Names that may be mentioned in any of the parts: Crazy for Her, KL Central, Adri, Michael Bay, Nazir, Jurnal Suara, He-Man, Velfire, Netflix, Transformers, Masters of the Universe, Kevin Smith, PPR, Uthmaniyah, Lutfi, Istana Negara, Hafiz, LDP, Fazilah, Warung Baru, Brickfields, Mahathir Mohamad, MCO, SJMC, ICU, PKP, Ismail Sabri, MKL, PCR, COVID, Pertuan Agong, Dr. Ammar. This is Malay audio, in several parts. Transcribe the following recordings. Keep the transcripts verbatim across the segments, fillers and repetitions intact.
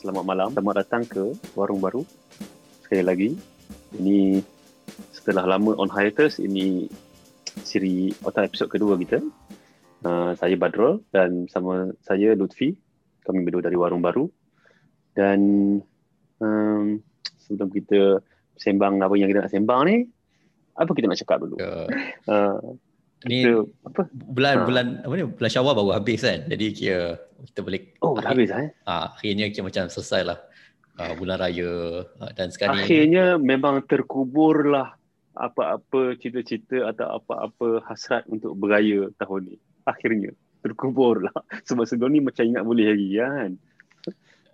Selamat malam, selamat datang ke Warung Baru. Sekali lagi, ini setelah lama on hiatus, ini siri atau episod kedua kita. Uh, saya Badrol dan sama saya Lutfi. Kami berdua dari Warung Baru. Dan um, sebelum kita sembang apa yang kita nak sembang ni, apa kita nak cakap dulu? Uh, uh, kita, ni apa? Bulan-bulan ha. bulan, bulan Syawal baru habis kan? Jadi kira... kita boleh oh akhir, habis eh ah, akhirnya kita macam selesai lah ah, bulan raya ah, dan sekarang akhirnya ini, memang terkuburlah apa-apa cita-cita atau apa-apa hasrat untuk beraya tahun ni, akhirnya terkuburlah. Sebab sebelum ni macam ingat boleh lagi kan,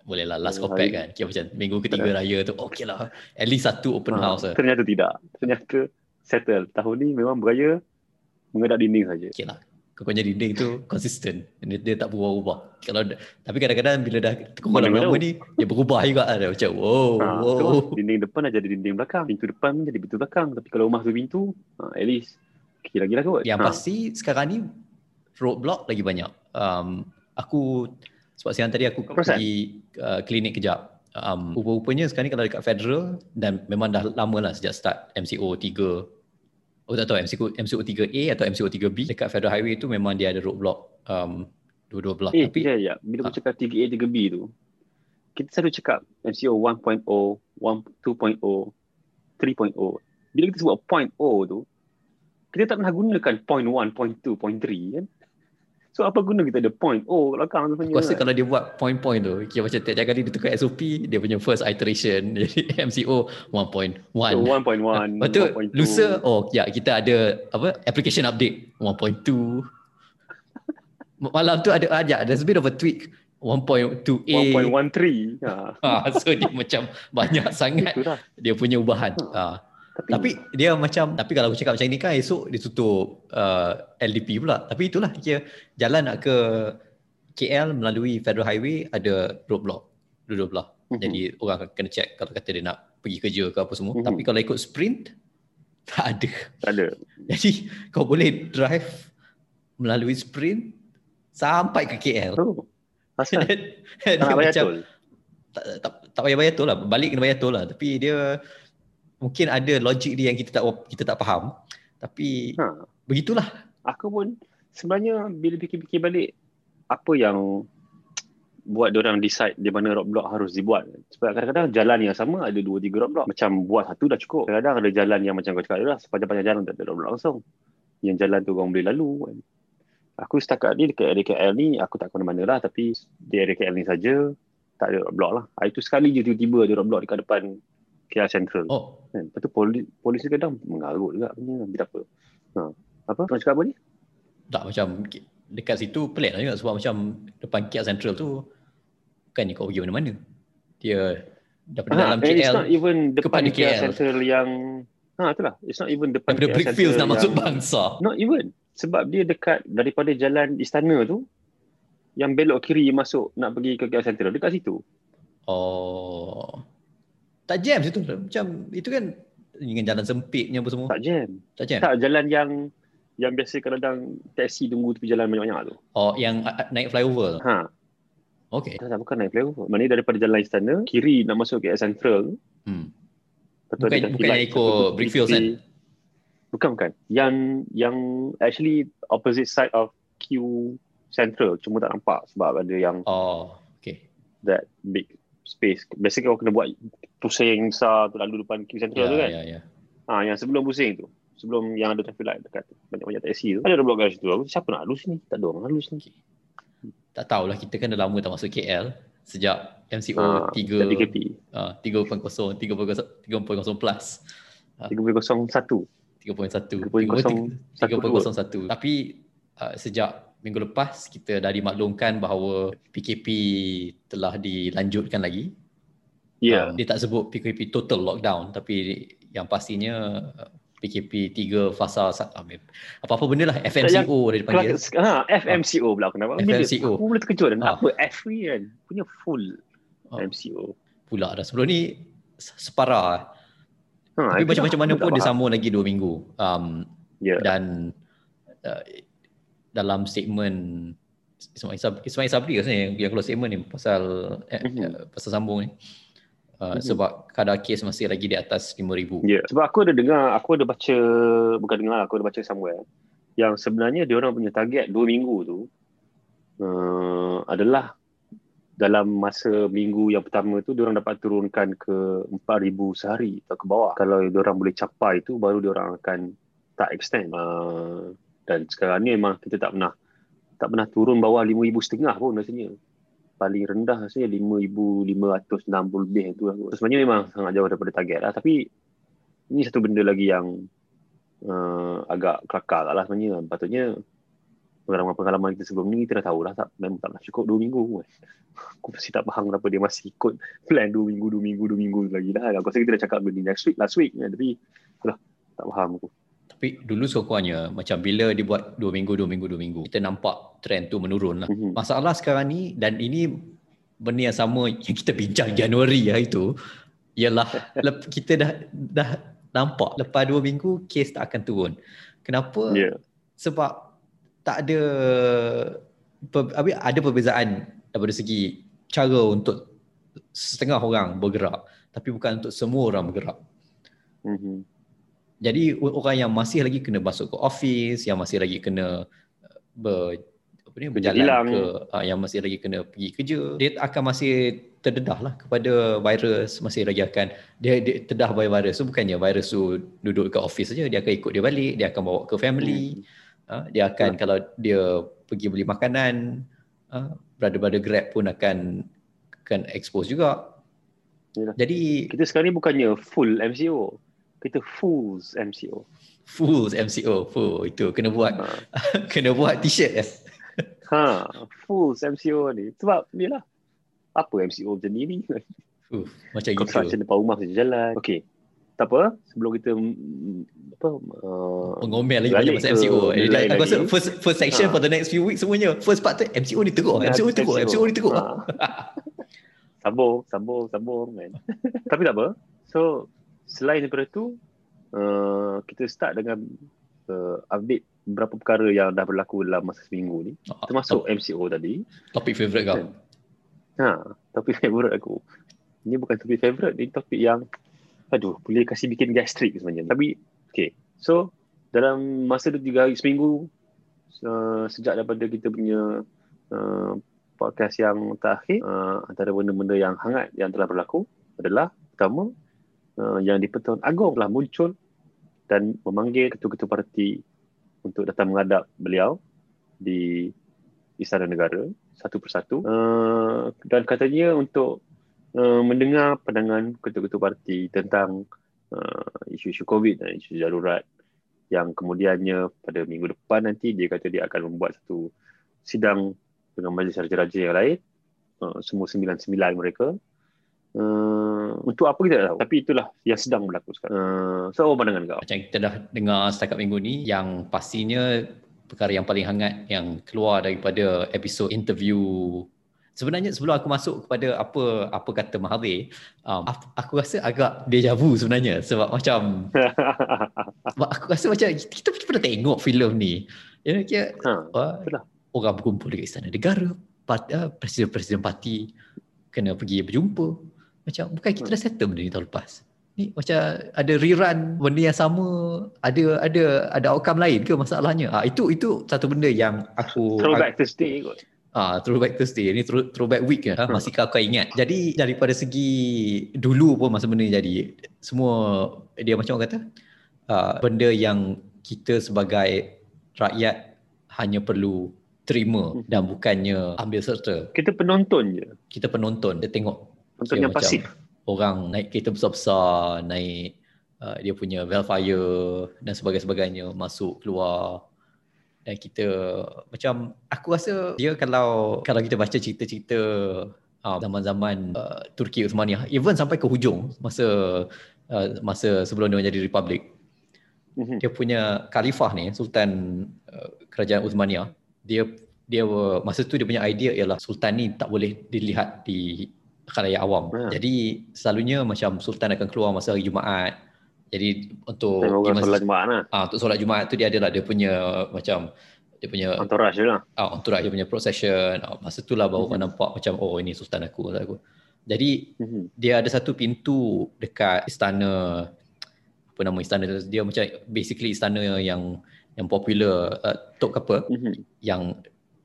boleh lah last oh, compact kan, kita macam minggu ketiga tak. Raya tu okey lah, at least satu open ha, house ternyata lah. Tidak ternyata settle tahun ni memang beraya mengedak dinding saja. Okey lah, kekuatnya dinding tu konsisten, dia, dia tak berubah-ubah. Kalau tapi kadang-kadang bila dah terkumpul lama ni dia berubah juga ada macam wow, ha, wow. Terus, dinding depan dah jadi dinding belakang, pintu depan pun jadi pintu belakang, tapi kalau rumah tu pintu ha, at least kira-kira kot. Yang ha. pasti sekarang ni roadblock lagi banyak. Um, aku sebab siang tadi aku pergi uh, klinik kejap. Um, rupa-rupanya sekarang ni kalau dekat Federal, dan memang dah lama lah sejak start M C O tiga. Oh tak tahu M C O, M C O tiga A atau M C O tiga B. Dekat Federal Highway tu memang dia ada roadblock um, dua-dua belah. Eh, tapi ya, ya. Bila ha. aku cakap tiga A, tiga B tu, kita selalu cakap M C O satu, dua, tiga. Bila kita sebut point O tu, kita tak pernah gunakan point one, point two, point three kan. So apa guna kita ada point O kat belakang tu punya. Aku rasa kan? Kalau dia buat point-point tu, kira macam tiap kali dia tukar S O P, dia punya first iteration jadi M C O one point one. So one point one. Lepas tu lusa, oh ya kita ada apa application update one point two. Malam tu ada ada there's a bit of a tweak one point two A. one point one three. Ha. So dia macam banyak sangat dia punya ubahan. Ha. Tapi, tapi dia macam, tapi kalau aku cakap macam ni kan esok dia tutup uh, L D P pula. Tapi itulah, dia jalan nak ke K L melalui Federal Highway ada roadblock dua-dua belah. Mm-hmm. Jadi orang kena check kalau kata dia nak pergi kerja ke apa semua. Mm-hmm. Tapi kalau ikut sprint tak ada. Tak ada. Jadi kau boleh drive melalui sprint sampai ke K L. Oh. Asal tak bayar macam, tol. Tak, tak, tak payah bayar tol lah. Balik kena bayar tol lah. Tapi dia mungkin ada logik dia yang kita tak kita tak faham, tapi ha. begitulah. Aku pun sebenarnya bila fikir-fikir balik apa yang buat diorang decide di mana roadblock harus dibuat. Sebab kadang-kadang jalan yang sama ada dua tiga roadblock, macam buat satu dah cukup. Kadang-kadang ada jalan yang macam kau cakap adalah sepanjang-panjang jalan tak ada roadblock langsung, yang jalan tu orang boleh lalu. Aku setakat ni dekat area K L ni aku tak ke mana lah, tapi di area K L ni saja tak ada roadblock lah. Hari tu sekali je tiba-tiba ada roadblock dekat depan K L Central. Oh. Kan? Lepas tu polis, polis dia kadang mengarut juga. Dia tak apa. Ha. Apa? Kau cakap apa ni? Tak, macam dekat situ pelik lah juga. Sebab macam depan K L Central tu bukannya kau pergi mana-mana. Dia daripada ha, dalam K L. It's not even depan K L Central yang... Ha, itulah. It's not even depan daripada K L Brickfields Central nak masuk yang... bangsa. Not even. Sebab dia dekat daripada jalan Istana tu, yang belok kiri masuk nak pergi ke K L Central. Dekat situ. Oh... Tak jam situ. Macam itu kan dengan jalan sempitnya apa semua. Tak jam. Tak jam. Tak jalan yang yang biasa kadang taksi tunggu tepi jalan banyak-banyak tu. Oh, yang naik flyover tu. Ha. Okey. Tak, tak, bukan naik flyover. Maknanya daripada jalan istana kiri nak masuk ke Central tu. Hmm. Betul, bukan bukan yang ikut Brickfields kan. Bukan bukan. Yang yang actually opposite side of Q Central, cuma tak nampak sebab ada yang oh, okey. That big space. Biasanya kau kena buat pusing besar tu lalu depan Q Central yeah, tu kan. Yeah, yeah. Ha, yang sebelum pusing tu. Sebelum yang ada traffic light dekat banyak-banyak taksi tu. Ada roadblock kat situ. Siapa nak lalu sini? Tak ada orang lalu sini. Tak tahulah, kita kan dah lama tak masuk K L. Sejak M C O ha, tiga P K P. Ha, tiga titik kosong, tiga titik kosong plus. Ha. tiga titik kosong satu. tiga titik kosong satu. tiga titik kosong satu. Tapi uh, sejak minggu lepas kita dah dimaklumkan bahawa P K P telah dilanjutkan lagi. Ya. Yeah. Um, dia tak sebut P K P total lockdown, tapi yang pastinya P K P tiga fasa apa-apa benda lah, F M C O dia dipanggil. Ha, F M C O pula kenapa? F M C O. Aku boleh terkejut dan ha. apa F ni kan? Punya full ha. M C O. Pula dah sebelum ni separa. Ha, tapi macam-macam mana pun dia sambung lagi dua minggu. Um, yeah. Dan uh, dalam segmen Ismail Sabri, Ismail Sabri ke sebenarnya yang keluar statement ni pasal eh, mm-hmm. pasal sambung ni. Uh, mm-hmm. Sebab kadar kes masih lagi di atas lima ribu. Ya, yeah. Sebab aku ada dengar, aku ada baca, bukan dengar, aku ada baca somewhere yang sebenarnya dia orang punya target dua minggu tu uh, adalah dalam masa minggu yang pertama tu dia orang dapat turunkan ke empat ribu sehari atau ke bawah. Kalau dia orang boleh capai tu baru dia orang akan tak extend. Uh, dan sekarang ni memang kita tak pernah tak pernah turun bawah lima ribu setengah pun rasanya. Paling rendah rasanya lima ribu lima ratus enam puluh lebih tu lah. Sebenarnya memang sangat jauh daripada target lah. Tapi ini satu benda lagi yang uh, agak kelakar lah sebenarnya. Patutnya pengalaman-pengalaman kita sebelum ni kita dah tahu lah. Tak, memang tak nak cukup dua minggu pun. Aku masih tak faham kenapa dia masih ikut plan dua minggu, dua minggu, dua minggu lagi lah. Aku rasa kita dah cakap benda ni next week, last week. Tapi itulah, tak faham aku. Tapi dulu sekurang-kurangnya macam bila dia buat dua minggu, dua minggu, dua minggu kita nampak trend tu menurun lah. Mm-hmm. Masalah sekarang ni, dan ini benda yang sama yang kita bincang Januari hari tu, ialah lep, kita dah dah nampak lepas dua minggu kes tak akan turun. Kenapa? Yeah. Sebab tak ada per, ada perbezaan daripada segi cara untuk setengah orang bergerak tapi bukan untuk semua orang bergerak. Mm-hmm. Jadi orang yang masih lagi kena masuk ke office, yang masih lagi kena ber, apa ni, berjalan hilang. ke, yang masih lagi kena pergi kerja, dia akan masih terdedah lah kepada virus, masih lagi akan, dia, dia terdedah by virus. So bukannya virus tu duduk kat office saja, dia akan ikut dia balik, dia akan bawa ke family, hmm. dia akan hmm. kalau dia pergi beli makanan, brother-brother Grab pun akan, akan expose juga. Yalah. Jadi kita sekarang ni bukannya full M C O. Kita fools M C O. Fools M C O. Full itu kena buat ha. kena buat t-shirt eh. Ha, fools M C O ni. Sebab yalah. Apa M C O macam ni ni? Uh, macam gitu. Construction depan rumah saja jalan. Okey. Tak apa, sebelum kita apa uh, pengomel lagi banyak pasal M C O. Aku lagi. rasa first first section ha. for the next few weeks semuanya. First part tu M C O ni teruk. Nah, M C O teruk. M C O ni teruk. Ha. Sambung, sambung, sambung man. Tapi tak apa. So selain daripada tu, uh, kita start dengan uh, update beberapa perkara yang dah berlaku dalam masa seminggu ni. Termasuk M C O tadi. Topik favourite kau? Ha, topik favourite aku. Ini bukan topik favourite, ini topik yang, aduh, boleh kasi bikin gastrik sebenarnya. Tapi, okay. So, dalam masa dua tiga hari seminggu, uh, sejak daripada kita punya uh, podcast yang terakhir, uh, antara benda-benda yang hangat yang telah berlaku adalah, pertama, Uh, yang di Pertuan Agong telah muncul dan memanggil ketua-ketua parti untuk datang menghadap beliau di Istana Negara satu persatu uh, dan katanya untuk uh, mendengar pandangan ketua-ketua parti tentang uh, isu-isu COVID dan isu darurat yang kemudiannya pada minggu depan nanti dia kata dia akan membuat satu sidang dengan majlis raja-raja yang lain uh, semua sembilan-sembilan mereka. Uh, untuk apa kita tak tahu. Tapi itulah yang sedang berlaku sekarang. Uh, so, apa pandangan kau? Macam kita dah dengar setakat minggu ni, yang pastinya perkara yang paling hangat yang keluar daripada episod interview. Sebenarnya sebelum aku masuk kepada apa apa kata Mahathir, um, aku rasa agak deja vu sebenarnya. Sebab macam aku rasa macam kita pernah tengok filem ni. You know, kira, ha, uh, orang berkumpul dekat Istana Negara, part, uh, presiden-presiden parti kena pergi berjumpa. Macam bukan kita dah settle benda ni tahun lepas. Ni macam ada rerun benda yang sama, ada ada ada outcome lain ke masalahnya? Ah ha, itu itu satu benda yang aku throwback aku, Thursday kot. Ah ha, throwback Thursday ni throw, throwback week kan. Ha, masih kau kau ingat. Jadi daripada segi dulu pun masa benda jadi semua dia macam orang kata uh, benda yang kita sebagai rakyat hanya perlu terima hmm. dan bukannya ambil serta. Kita penonton je. Kita penonton, dia tengok Contohnya so, pasif. Orang naik kereta besar-besar, naik uh, dia punya Velfire dan sebagainya masuk keluar. Dan kita macam aku rasa dia kalau kalau kita baca cerita-cerita uh, zaman-zaman uh, Turki Uthmaniyah, even sampai ke hujung masa uh, masa sebelum dia menjadi republik. Mm-hmm. Dia punya khalifah ni, sultan uh, kerajaan Uthmaniyah, dia dia masa tu dia punya idea ialah sultan ni tak boleh dilihat di khalayak awam. Ha. Jadi selalunya macam sultan akan keluar masa hari Jumaat. Jadi untuk solat Jumaat lah. Ha, untuk solat Jumaat tu dia adalah dia punya macam dia punya entourage je lah. Ah, entourage dia punya procession. Ah, masa tu lah baru mm-hmm. orang nampak macam, oh ini sultan aku, sultan aku. Jadi mm-hmm. dia ada satu pintu dekat istana, apa nama istana dia, macam basically istana yang yang popular, uh, tok apa mm-hmm. yang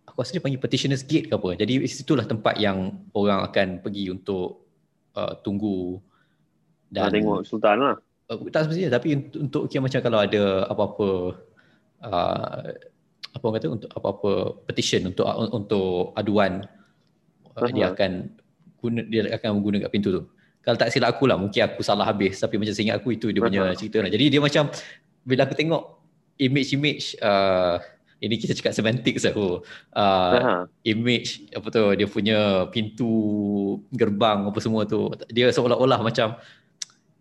aku rasa dia panggil Petitioner's Gate ke apa. Jadi situlah tempat yang orang akan pergi untuk uh, tunggu dan nah, tengok sultan lah. Uh, tak semestinya, tapi untuk, untuk kira macam kalau ada apa-apa uh, apa orang kata, untuk apa-apa petition untuk uh, untuk aduan, uh, uh-huh. dia akan guna, dia akan guna kat pintu tu. Kalau tak silap aku lah, mungkin aku salah habis, tapi macam seingat aku itu dia punya uh-huh. cerita lah. Jadi dia macam, bila aku tengok image-image uh, ini kita cakap semantik sahaja. Uh, image apa tu, dia punya pintu, gerbang apa semua tu, dia seolah-olah macam,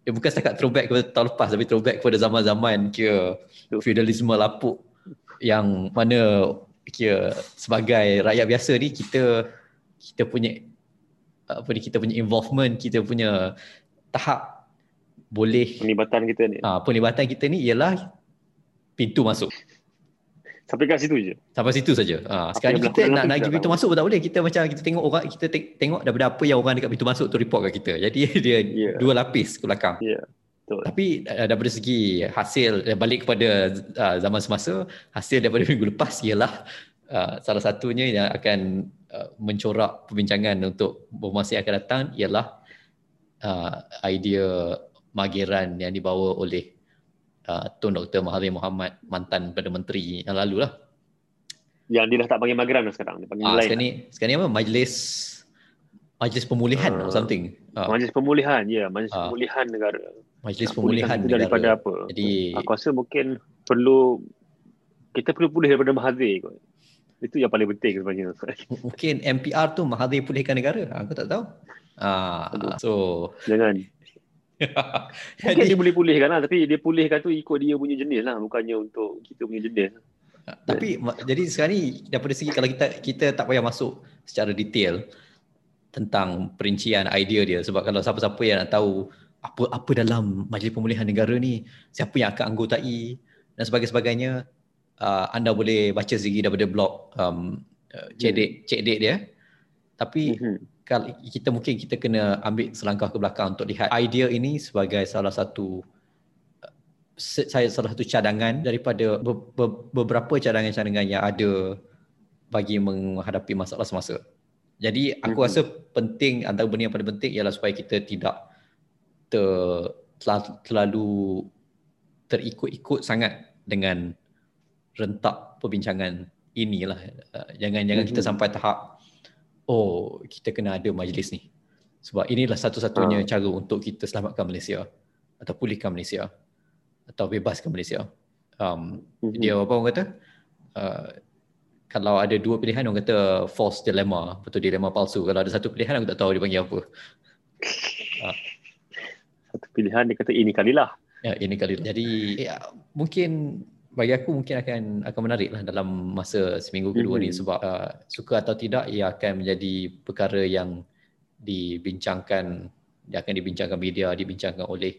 dia bukan setakat throwback kepada tahun lepas, tapi throwback kepada zaman-zaman kira feudalisme lapuk, yang mana kira sebagai rakyat biasa ni kita kita punya apa ni, kita punya involvement, kita punya tahap boleh penlibatan kita ni. Ah, penlibatan kita ni ialah pintu masuk. Sampai kat situ je. Sampai situ saja. Ha, sekarang ni kita nak lagi pintu masuk pun tak boleh. Kita macam kita tengok orang, kita te- tengok daripada apa yang orang dekat pintu masuk tu report kat kita. Jadi dia yeah. dua lapis ke belakang. Yeah. Tapi daripada segi hasil, balik kepada uh, zaman semasa, hasil daripada minggu lepas ialah uh, salah satunya yang akan uh, mencorak perbincangan untuk bermasa yang akan datang ialah uh, idea mageran yang dibawa oleh Uh, Tun Doktor Mahathir Mohamad, mantan Perdana Menteri yang lalu lah. Yang dia dah tak panggil mageran dah sekarang, dia panggil uh, lain. Sekarang ni, sekarang ni apa? Majlis Majlis Pemulihan uh, or something. Uh. Majlis Pemulihan, ya. Yeah. Majlis uh. Pemulihan Negara. Majlis nak Pemulihan Negara. Daripada apa? Jadi, aku rasa mungkin perlu, kita perlu pulih daripada Mahathir kot. Itu yang paling penting sebenarnya. Mungkin M P R tu Mahathir Pulihkan Negara. Aku tak tahu. Uh, so jangan. Mungkin dia boleh pulihkan lah, tapi dia pulihkan tu ikut dia punya jenis lah, bukannya untuk kita punya jenis. Tapi jadi sekarang ni daripada segi, kalau kita kita tak payah masuk secara detail tentang perincian idea dia, sebab kalau siapa-siapa yang nak tahu apa apa dalam Majlis Pemulihan Negara ni, siapa yang akan anggotai dan sebagainya, uh, anda boleh baca sendiri daripada blog um, cedek cedek dia. Tapi mm-hmm. kita mungkin kita kena ambil selangkah ke belakang untuk lihat idea ini sebagai salah satu saya salah satu cadangan daripada beberapa cadangan-cadangan yang ada bagi menghadapi masalah semasa. Jadi aku mm-hmm. rasa penting, antara benda yang paling penting ialah supaya kita tidak ter, terlalu terikut-ikut sangat dengan rentak perbincangan inilah. Jangan-jangan mm-hmm. kita sampai tahap, oh kita kena ada majlis ni sebab inilah satu-satunya ha. cara untuk kita selamatkan Malaysia atau pulihkan Malaysia atau bebaskan Malaysia. Um, mm-hmm. Dia apa orang kata, uh, kalau ada dua pilihan orang kata false dilemma, betul dilema palsu. Kalau ada satu pilihan aku tak tahu dia panggil apa. Uh. Satu pilihan dia kata ini kalilah. Ya, ini kalilah. Jadi ya, mungkin bagi aku mungkin akan akan menariklah dalam masa seminggu kedua mm-hmm. ni, sebab uh, suka atau tidak ia akan menjadi perkara yang dibincangkan, dia akan dibincangkan media, dibincangkan oleh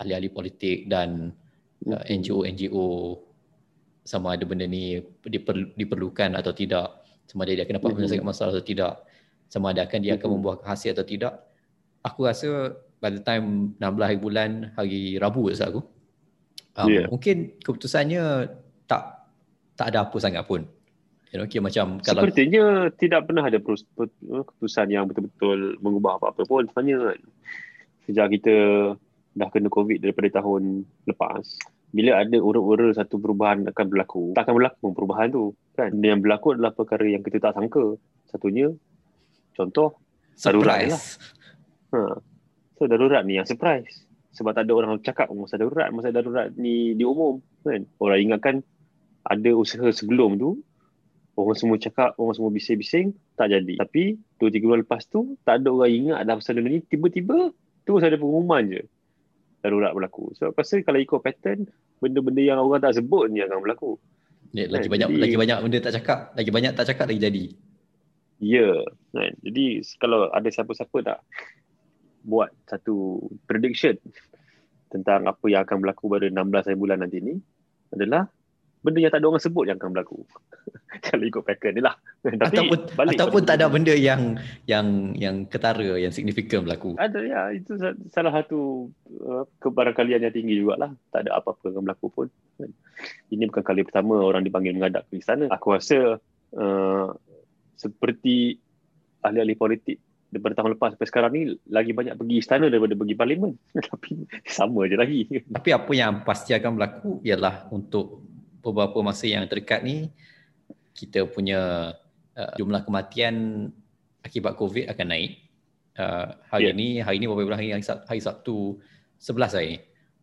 ahli-ahli politik dan uh, N G O N G O, sama ada benda ni diper, diperlukan atau tidak, sama ada dia akan dapat menyelesaikan mm-hmm. masalah atau tidak, sama ada akan dia akan membuahkan hasil atau tidak. Aku rasa by the time enam belas hari bulan, hari Rabu rasa aku, Um, yeah. mungkin keputusannya tak tak ada apa sangat pun. You know, okay, macam kalau sepertinya tidak pernah ada keputusan yang betul-betul mengubah apa-apa pun sebenarnya. Sejak kita dah kena COVID daripada tahun lepas, bila ada urut-urut satu perubahan akan berlaku, tak akan berlaku perubahan tu kan. Benda yang berlaku adalah perkara yang kita tak sangka. Satunya contoh darurat lah. Ha. So darurat ni yang surprise. Sebab tak ada orang cakap masa darurat, masa darurat ni diumum kan. Orang ingatkan ada usaha sebelum tu, orang semua cakap, orang semua bising-bising, tak jadi. Tapi dua tiga bulan lepas tu tak ada orang ingat dah pasal benda ni, tiba-tiba terus ada pengumuman je darurat berlaku. So aku rasa kalau ikut pattern, benda-benda yang orang tak sebut ni akan berlaku. Ya, lagi kan? banyak jadi, lagi banyak benda tak cakap, lagi banyak tak cakap lagi jadi. Ya, kan? Jadi kalau ada siapa-siapa tak buat satu prediction tentang apa yang akan berlaku pada enam belas hari bulan nanti ni, adalah benda yang tak ada orang sebut yang akan berlaku. Kalau ikut pattern ni lah. Ataupun, ataupun tak ada benda yang yang yang ketara, yang signifikan berlaku. Ada, ya. Itu salah satu uh, kebarangkalian yang tinggi jugalah. Tak ada apa-apa yang berlaku pun. Ini bukan kali pertama orang dipanggil mengadap ke istana. Aku rasa uh, seperti ahli-ahli politik daripada tahun lepas sampai sekarang ni lagi banyak pergi istana daripada pergi parlimen. Tapi sama je lagi. Tapi apa yang pasti akan berlaku ialah untuk beberapa masa yang terdekat ni, kita punya uh, jumlah kematian akibat COVID akan naik. Uh, hari yeah. ni, hari ni berapa bulan? Hari, hari, Sabtu, hari Sabtu sebelas hari.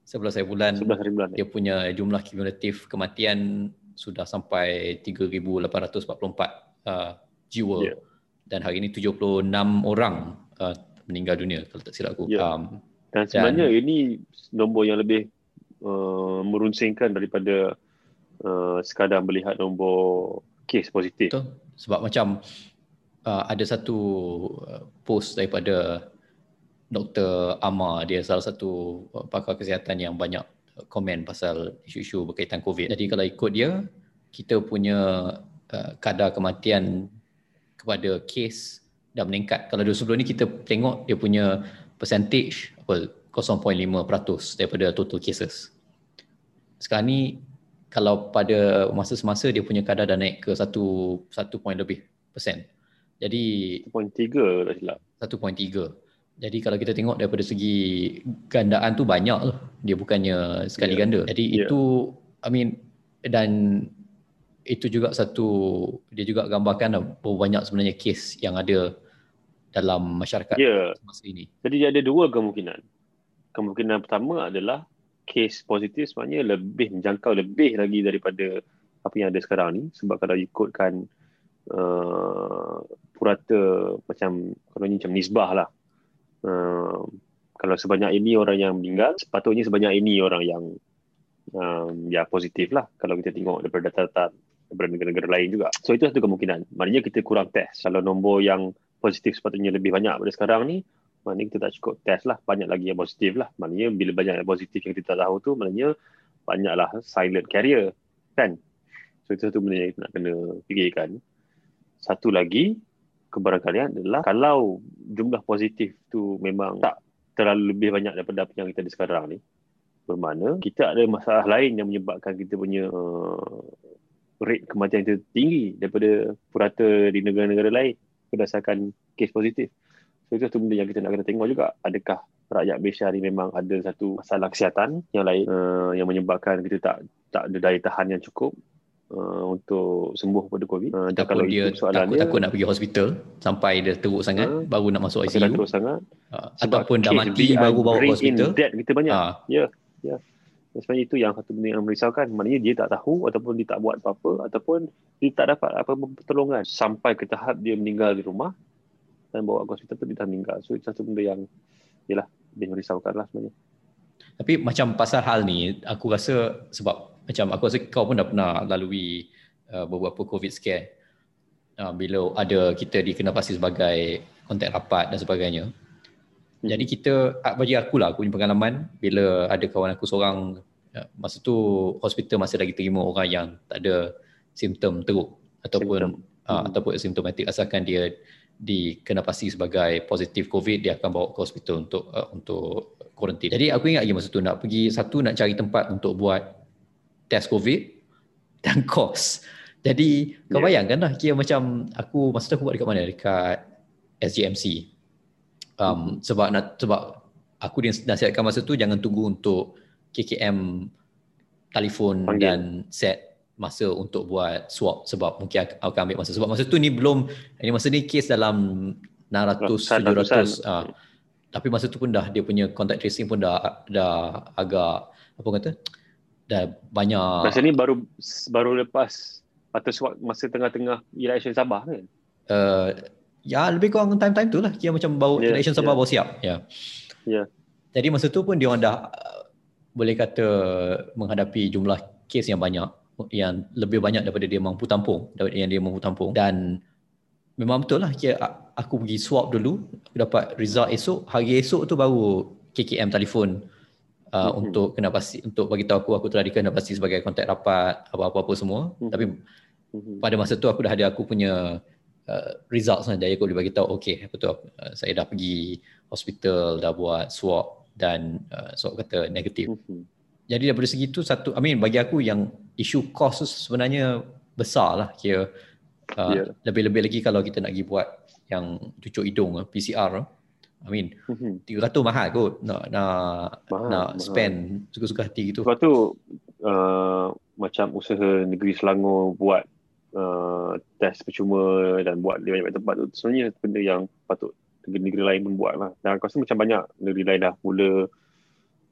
sebelas hari bulan, sebelas hari bulan dia punya jumlah kumulatif kematian sudah sampai tiga ribu lapan ratus empat puluh empat uh, jiwa. Yeah. Dan hari ni tujuh puluh enam orang uh, meninggal dunia kalau tak silap aku. Yeah. Um, dan sebenarnya dan, ini nombor yang lebih uh, merunsingkan daripada Uh, sekadar melihat nombor kes positif. Betul. Sebab macam uh, ada satu post daripada Doktor Ammar, dia salah satu pakar kesihatan yang banyak komen pasal isu-isu berkaitan COVID. Jadi kalau ikut dia, kita punya uh, kadar kematian kepada kes dah meningkat. Kalau dulu sebelum ni kita tengok dia punya percentage apa zero point lima peratus daripada total cases. Sekarang ni kalau pada masa semasa dia punya kadar dah naik ke satu point lebih persen. Jadi satu perpuluhan tiga tak silap. satu perpuluhan tiga. Jadi kalau kita tengok daripada segi gandaan tu banyak lah. Dia bukannya sekali yeah. ganda. Jadi yeah. itu I mean, dan itu juga satu, dia juga gambarkan berapa banyak sebenarnya kes yang ada dalam masyarakat yeah. masa ini. Jadi dia ada dua kemungkinan. Kemungkinan pertama adalah kes positif sebenarnya lebih menjangkau lebih lagi daripada apa yang ada sekarang ni, sebab kalau ikutkan uh, purata macam kalau ni macam nisbah lah, uh, kalau sebanyak ini orang yang meninggal, sepatutnya sebanyak ini orang yang um, ya positif lah kalau kita tengok daripada data-data daripada negara-negara lain juga. So itu satu kemungkinan, maknanya kita kurang test. Kalau nombor yang positif sepatutnya lebih banyak daripada sekarang ni, maknanya kita tak cukup test lah, banyak lagi yang positif lah. Maknanya bila banyak yang positif yang kita tak tahu tu, maknanya banyaklah silent carrier, kan? So itu satu benda yang kita nak kena fikirkan. Satu lagi kebarangkalian adalah kalau jumlah positif tu memang tak terlalu lebih banyak daripada apa yang kita ada sekarang ni, bermakna kita ada masalah lain yang menyebabkan kita punya uh, rate kematian kita tinggi daripada purata di negara-negara lain berdasarkan kes positif. So itu satu benda yang kita nak kena tengok juga. Adakah rakyat Malaysia ni memang ada satu masalah kesihatan yang lain uh, yang menyebabkan kita tak tak ada daya tahan yang cukup uh, untuk sembuh pada COVID. Uh, dan kalau dia takut, takut nak pergi hospital sampai dia teruk sangat, uh, baru nak masuk I C U. Teruk sangat. Uh, ataupun dah mati baru bawa ke hospital. Kita banyak. Ya. Ya. Sebenarnya itu yang satu benda yang merisaukan. Maknanya dia tak tahu ataupun dia tak buat apa-apa ataupun dia tak dapat apa-apa pertolongan sampai ke tahap dia meninggal di rumah dan bawa ke hospital tu dia dah meninggal. So itu satu benda yang yalah, dia merisaukan lah sebenarnya. Tapi macam pasal hal ni, aku rasa sebab macam aku rasa kau pun dah pernah lalui uh, beberapa COVID scare uh, bila ada kita dikenalpasti sebagai kontak rapat dan sebagainya. Hmm. Jadi kita, bagi akulah, aku punya pengalaman bila ada kawan aku seorang uh, masa tu hospital masih lagi terima orang yang tak ada simptom teruk ataupun simptom. Uh, hmm. ataupun asimptomatik, asalkan dia dikenalpasti sebagai positif COVID, dia akan bawa ke hospital untuk uh, untuk kuarantin. Jadi aku ingat lagi masa tu nak pergi, satu nak cari tempat untuk buat test COVID dan kos. Jadi yeah. kau bayangkan lah, kira macam aku masa tu aku buat dekat mana? Dekat S J M C. Um, sebab nak, sebab aku dinasihatkan masa tu jangan tunggu untuk K K M telefon Panggil. dan set masa untuk buat swab, sebab mungkin akan ambil masa. Sebab masa tu ni belum, ini masa ni kes dalam enam ratus tujuh ratus ah. Tapi masa tu pun dah dia punya contact tracing pun dah dah agak apa kata dah banyak. Masa ni baru baru lepas atau swab masa tengah-tengah election Sabah kan. Uh, ya lebih kurang time-time tu lah, kira macam baru yeah, election Sabah yeah. baru siap. Ya. Yeah. Ya. Yeah. Jadi masa tu pun dia orang dah boleh kata menghadapi jumlah kes yang banyak, yang lebih banyak daripada dia mampu tampung, yang dia mampu tampung. Dan memang betul lah, aku pergi swab dulu, aku dapat result esok, hari esok tu baru K K M telefon uh, mm-hmm. untuk kena pasti untuk bagi tahu aku aku telah dikena pasti sebagai kontak rapat apa-apa semua. Mm-hmm. Tapi mm-hmm. pada masa tu aku dah ada aku punya uh, results lah, jadi aku boleh bagi tahu okey betul aku, uh, saya dah pergi hospital, dah buat swab dan uh, swab kata negatif. Mm-hmm. Jadi daripada segi tu satu I mean bagi aku yang isu kos sebenarnya besar lah kira uh, yeah. lebih-lebih lagi kalau kita nak pergi buat yang cucuk hidung P C R. I mean tiga ratus mahal kot nak nak mahal, nak spend mahal. Suka-suka hati gitu. Sebab tu uh, macam usaha negeri Selangor buat uh, test percuma dan buat di banyak tempat tu sebenarnya benda yang patut negeri lain pun buat lah. Dan aku rasa macam banyak negeri lain dah mula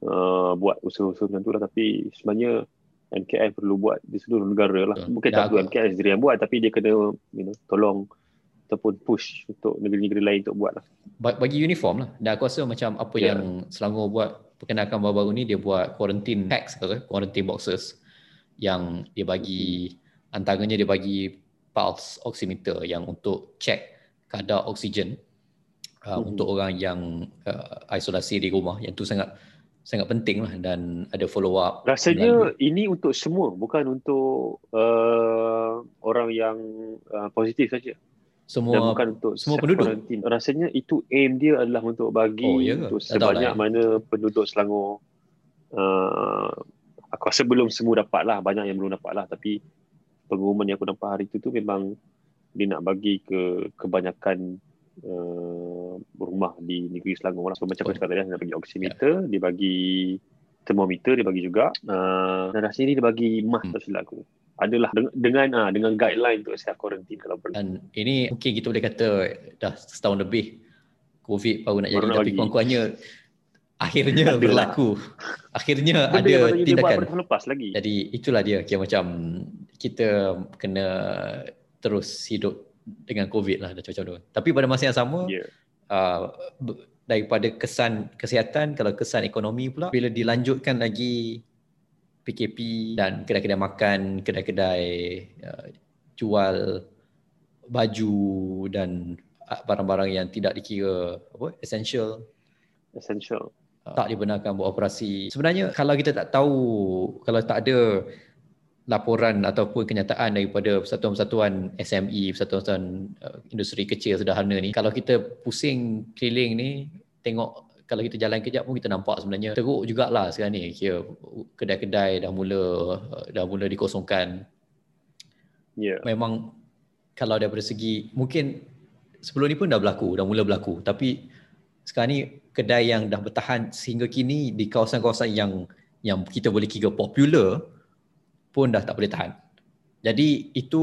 Uh, buat usaha-usaha macam tu lah, tapi sebenarnya M K L perlu buat di seluruh negara lah. Bukan tak perlu M K L sendiri yang buat, tapi dia kena you know, tolong ataupun push untuk negeri-negeri lain untuk buat lah. Bagi uniform lah. Dan aku rasa macam apa yeah. yang Selangor buat perkenalkan baru-baru ni, dia buat quarantine packs, quarantine boxes yang dia bagi, antaranya dia bagi pulse oximeter yang untuk check kadar oksigen uh, mm-hmm. untuk orang yang uh, isolasi di rumah. Yang tu sangat sangat penting lah dan ada follow up. Rasanya ini untuk semua, bukan untuk uh, orang yang uh, positif saja. Semua dan bukan untuk semua penduduk. Quarantine. Rasanya itu aim dia adalah untuk bagi oh, yeah. untuk sebanyak lah, mana ya. Penduduk Selangor. Uh, aku rasa belum semua dapat lah, banyak yang belum dapat lah. Tapi pengumuman yang aku nampak hari itu tu memang dia nak bagi ke kebanyakan Uh, rumah di negeri Selangor lah. So, macam aku cakap tadi, dia bagi oximeter, yeah. dia bagi termometer, dia bagi juga uh, dan rasanya ni dia bagi mask, tak silap aku adalah dengan dengan, uh, dengan guideline untuk self quarantine kalau perlu. Dan ini mungkin kita boleh kata dah setahun lebih COVID baru nak baru jadi nak tapi kurang-kurangnya akhirnya berlaku akhirnya ada tindakan lagi. Jadi itulah dia kira macam kita kena terus hidup dengan COVID lah macam-macam tu. Tapi pada masa yang sama yeah. uh, daripada kesan kesihatan, kalau kesan ekonomi pula bila dilanjutkan lagi P K P dan kedai-kedai makan, kedai-kedai uh, jual baju dan barang-barang yang tidak dikira apa essential essential uh, tak dibenarkan buat operasi. Sebenarnya kalau kita tak tahu, kalau tak ada laporan ataupun kenyataan daripada persatuan-persatuan S M E, persatuan-persatuan uh, industri kecil sederhana ni, kalau kita pusing keliling ni, tengok kalau kita jalan kejap pun kita nampak sebenarnya teruk jugalah sekarang ni. Kira kedai-kedai dah mula uh, dah mula dikosongkan. Ya. Yeah. Memang kalau daripada segi mungkin sebelum ni pun dah berlaku, dah mula berlaku. Tapi sekarang ni kedai yang dah bertahan sehingga kini di kawasan-kawasan yang yang kita boleh kira popular pun dah tak boleh tahan. Jadi itu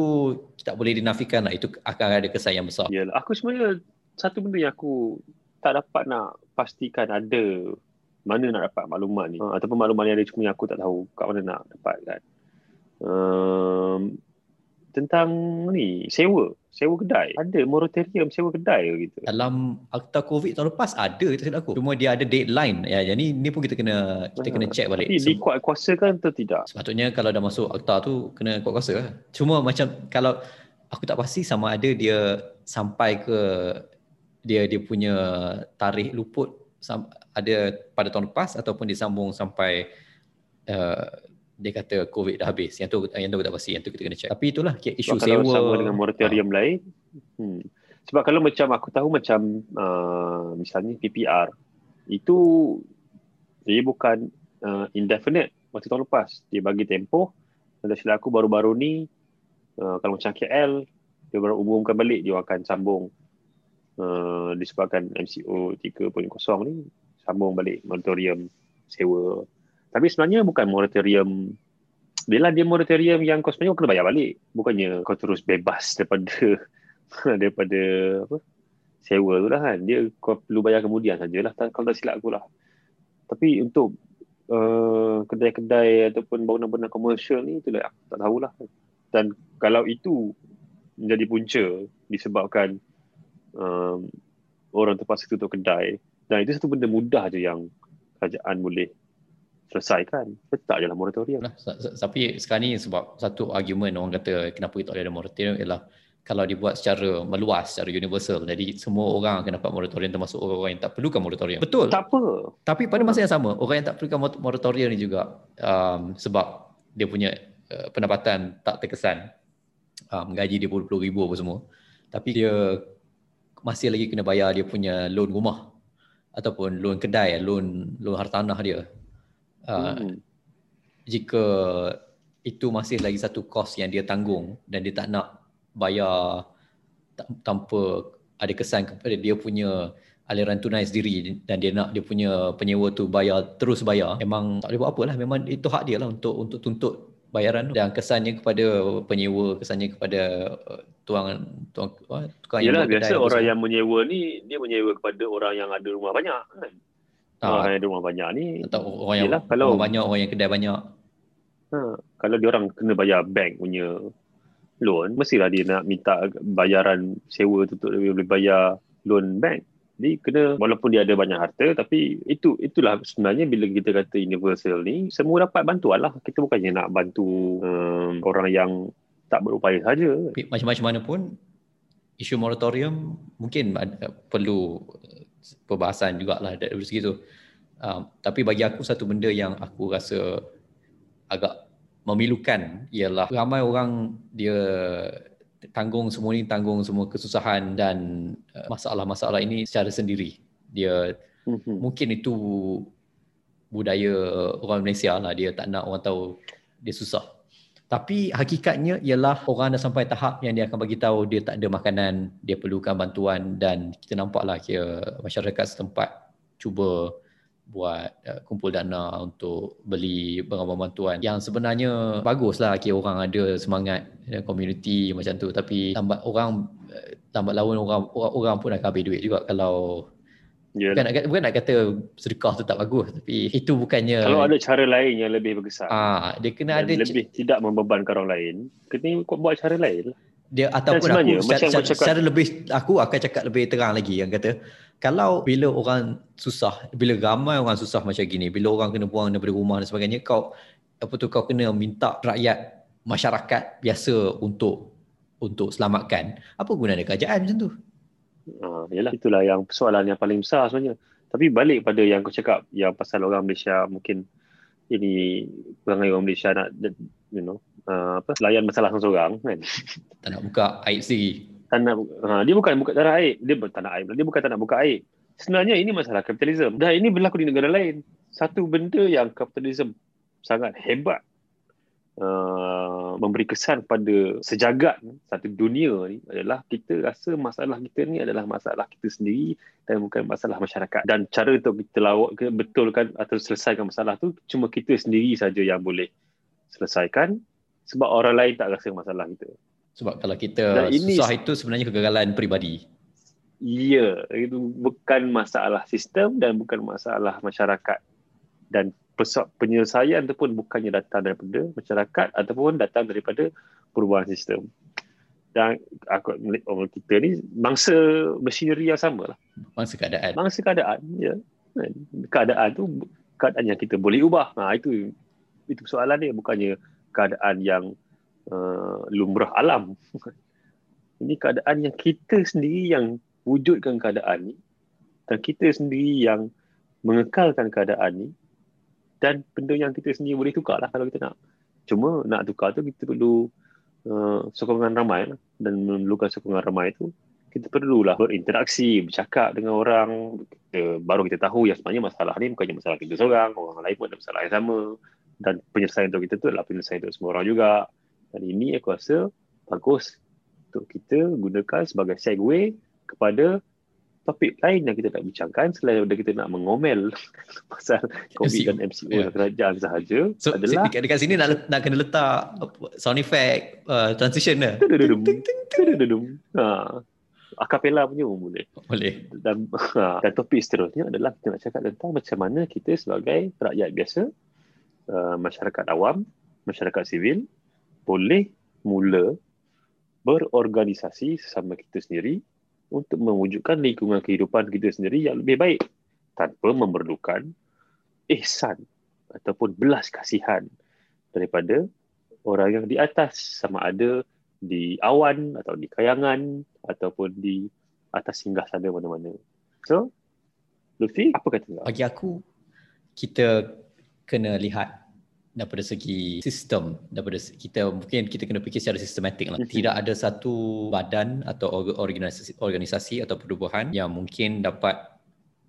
tak boleh dinafikan lah. Itu akan ada kesan yang besar. Yalah. Aku sebenarnya satu benda yang aku tak dapat nak pastikan ada mana nak dapat maklumat ni. Ha, ataupun maklumat yang ada cuma yang aku tak tahu kat mana nak dapat kan. Um, tentang ni sewa. Sewa kedai. Ada moratorium sewa kedai gitu. Dalam akta COVID tahun lepas ada kita silap aku. Cuma dia ada deadline. Ya, jadi ni pun kita kena kita ha, kena check balik. Tapi dikuatkuasakan atau tidak? Sepatutnya kalau dah masuk akta tu kena kuatkuasa lah. Cuma macam kalau aku tak pasti sama ada dia sampai ke dia dia punya tarikh luput ada pada tahun lepas ataupun disambung sampai uh, dia kata COVID dah habis. Yang tu, yang tu tak pasti. Yang tu kita kena check. Tapi itulah isu sewa. Kalau sama dengan moratorium ha. lain. Hmm. Sebab kalau macam aku tahu macam uh, misalnya P P R. Itu dia bukan uh, indefinite waktu tahun lepas. Dia bagi tempoh. Dan silap aku baru-baru ni uh, kalau macam K L dia baru umumkan balik dia akan sambung uh, disebabkan M C O tiga titik kosong ni sambung balik moratorium sewa. Tapi sebenarnya bukan moratorium. Bila dia moratorium yang kau sebenarnya kau kena bayar balik. Bukannya kau terus bebas daripada daripada apa sewa tu lah kan. Dia kau perlu bayar kemudian sajalah. Kalau tak silap aku lah. Tapi untuk uh, kedai-kedai ataupun bangunan-bangunan komersial ni itulah aku tak tahulah. Dan kalau itu menjadi punca disebabkan um, orang terpaksa tutup kedai. Dan itu satu benda mudah je yang kerajaan boleh selesaikan. Letak je lah moratorium. Tapi sekarang ni sebab satu argument orang kata kenapa kita tak ada moratorium ialah kalau dibuat secara meluas, secara universal. Jadi semua orang akan dapat moratorium, termasuk orang-orang yang tak perlukan moratorium. Betul. Tak apa. Tapi pada masa yang sama, orang yang tak perlukan moratorium ni juga um, sebab dia punya uh, pendapatan tak terkesan. Um, gaji dia puluh-puluh ribu apa semua. Tapi dia masih lagi kena bayar dia punya loan rumah ataupun loan kedai, loan loan hartanah dia. Uh, hmm. Jika itu masih lagi satu kos yang dia tanggung dan dia tak nak bayar tanpa ada kesan kepada dia punya aliran tunai sendiri, dan dia nak dia punya penyewa tu bayar terus bayar, memang tak boleh buat apalah, memang itu hak dia lah untuk untuk tuntut bayaran tu. Dan kesannya kepada penyewa, kesannya kepada tuang tuang tukang yelah, yang biasa orang yang menyewa ni dia menyewa kepada orang yang ada rumah banyak kan. Ha, orang yang ada rumah banyak ni atau orang yelah, yang kalau rumah banyak, orang yang kedai banyak. Ha, kalau dia orang kena bayar bank punya loan, mestilah dia nak minta bayaran sewa tu untuk boleh bayar loan bank. Jadi kena, walaupun dia ada banyak harta, tapi itu itulah sebenarnya bila kita kata universal ni, semua dapat bantuan lah. Kita bukannya nak bantu um, orang yang tak berupaya saja. Macam-macam mana pun, isu moratorium mungkin ada, perlu perbahasan jugalah dari segi tu. Um, tapi bagi aku satu benda yang aku rasa agak memilukan ialah ramai orang dia tanggung semua ni, tanggung semua kesusahan dan masalah-masalah ini secara sendiri. Dia mm-hmm. mungkin itu budaya orang Malaysia lah, dia tak nak orang tahu dia susah. Tapi hakikatnya ialah orang dah sampai tahap yang dia akan bagi tahu dia tak ada makanan, dia perlukan bantuan, dan kita nampaklah kira masyarakat setempat cuba buat uh, kumpul dana untuk beli barang-barang bantuan yang sebenarnya baguslah, kira orang ada semangat dan community macam tu. Tapi lambat orang lambat laun orang orang pun akan habis duit juga kalau yeah. bukan, nak, bukan nak kata sedekah tu tak bagus, tapi itu bukannya kalau ada cara lain yang lebih berkesan. Ah, dia kena ada lebih c- tidak membebankan orang lain, kena buat cara lain lah. Dia ataupun aku secara, secara, secara lebih aku akan cakap lebih terang lagi yang kata, kalau bila orang susah, bila ramai orang susah macam gini, bila orang kena buang daripada rumah dan sebagainya, kau apa tu kau kena minta rakyat masyarakat biasa untuk untuk selamatkan, apa guna ada kerajaan macam tu? Ah, yalah, itulah yang soalan yang paling besar sebenarnya. Tapi balik pada yang kau cakap yang pasal orang Malaysia, mungkin ini perangai orang Malaysia nak, you know, Uh, apa layan masalah seorang kan, tak nak buka aib sendiri, tak nak ha, dia bukan buka tanah aib dia bukan tanah aib dia bukan tak nak buka aib. Sebenarnya ini masalah kapitalisme, dah ini berlaku di negara lain. Satu benda yang kapitalisme sangat hebat uh, memberi kesan pada sejagat satu dunia ni adalah kita rasa masalah kita ni adalah masalah kita sendiri dan bukan masalah masyarakat, dan cara untuk kita lawak betulkan atau selesaikan masalah tu cuma kita sendiri saja yang boleh selesaikan. Sebab orang lain tak rasa masalah kita. Sebab kalau kita ini, susah itu sebenarnya kegagalan peribadi. Ya, itu bukan masalah sistem dan bukan masalah masyarakat. Dan penyelesaian itu pun bukannya datang daripada masyarakat ataupun datang daripada perubahan sistem. Dan aku, orang kita ni bangsa masineri yang sama lah. Bangsa keadaan. Bangsa keadaan, ya. Keadaan tu keadaan yang kita boleh ubah. Ha, itu, itu soalan dia, bukannya keadaan yang uh, lumrah alam. Ini keadaan yang kita sendiri yang wujudkan keadaan ni, dan kita sendiri yang mengekalkan keadaan ni, dan benda yang kita sendiri boleh tukar lah kalau kita nak. Cuma nak tukar tu kita perlu uh, sokongan ramai lah. Dan memerlukan sokongan ramai tu kita perlulah berinteraksi, bercakap dengan orang, kita, baru kita tahu yang sebenarnya masalah ni bukannya masalah kita seorang, orang lain pun ada masalah yang sama. Dan penyelesaian untuk kita tu adalah penyelesaian untuk semua orang juga. Dan ini aku rasa bagus untuk kita gunakan sebagai segue kepada topik lain yang kita nak bincangkan selain daripada kita nak mengomel pasal COVID dan M C O yeah. kerajaan sahaja. So, adalah dekat sini nak, nak kena letak sound effect uh, transition lah. Haa. Akapela punya pun boleh. Boleh. Dan, ha, dan topik seterusnya adalah kita nak cakap tentang macam mana kita sebagai rakyat biasa, Uh, masyarakat awam, masyarakat sivil boleh mula berorganisasi sesama kita sendiri untuk mewujudkan lingkungan kehidupan kita sendiri yang lebih baik tanpa memerlukan ihsan ataupun belas kasihan daripada orang yang di atas, sama ada di awan atau di kayangan ataupun di atas singgah sana mana-mana. So, Lutfi, apa kata kau? Bagi aku, kita kena lihat daripada segi sistem, daripada kita mungkin kita kena fikir secara sistematik lah. Tidak ada satu badan atau organisasi, organisasi atau perubahan yang mungkin dapat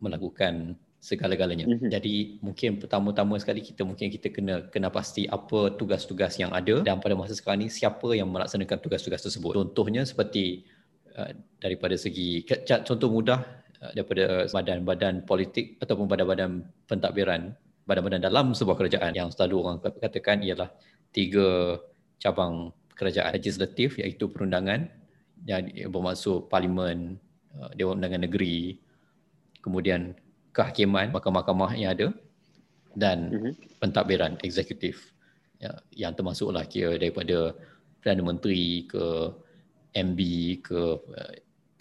melakukan segala-galanya. Mm-hmm. Jadi mungkin pertama-tama sekali kita mungkin kita kena kena pasti apa tugas-tugas yang ada dan pada masa sekarang ni siapa yang melaksanakan tugas-tugas tersebut. Contohnya seperti uh, daripada segi contoh mudah uh, daripada badan-badan politik ataupun badan-badan pentadbiran, badan-badan dalam sebuah kerajaan yang selalu orang katakan ialah tiga cabang kerajaan legislatif iaitu perundangan yang bermaksud parlimen, Dewan Undangan Negeri, kemudian kehakiman, mahkamah-mahkamah yang ada dan mm-hmm. pentadbiran eksekutif yang termasuklah kira daripada Perdana Menteri ke M B ke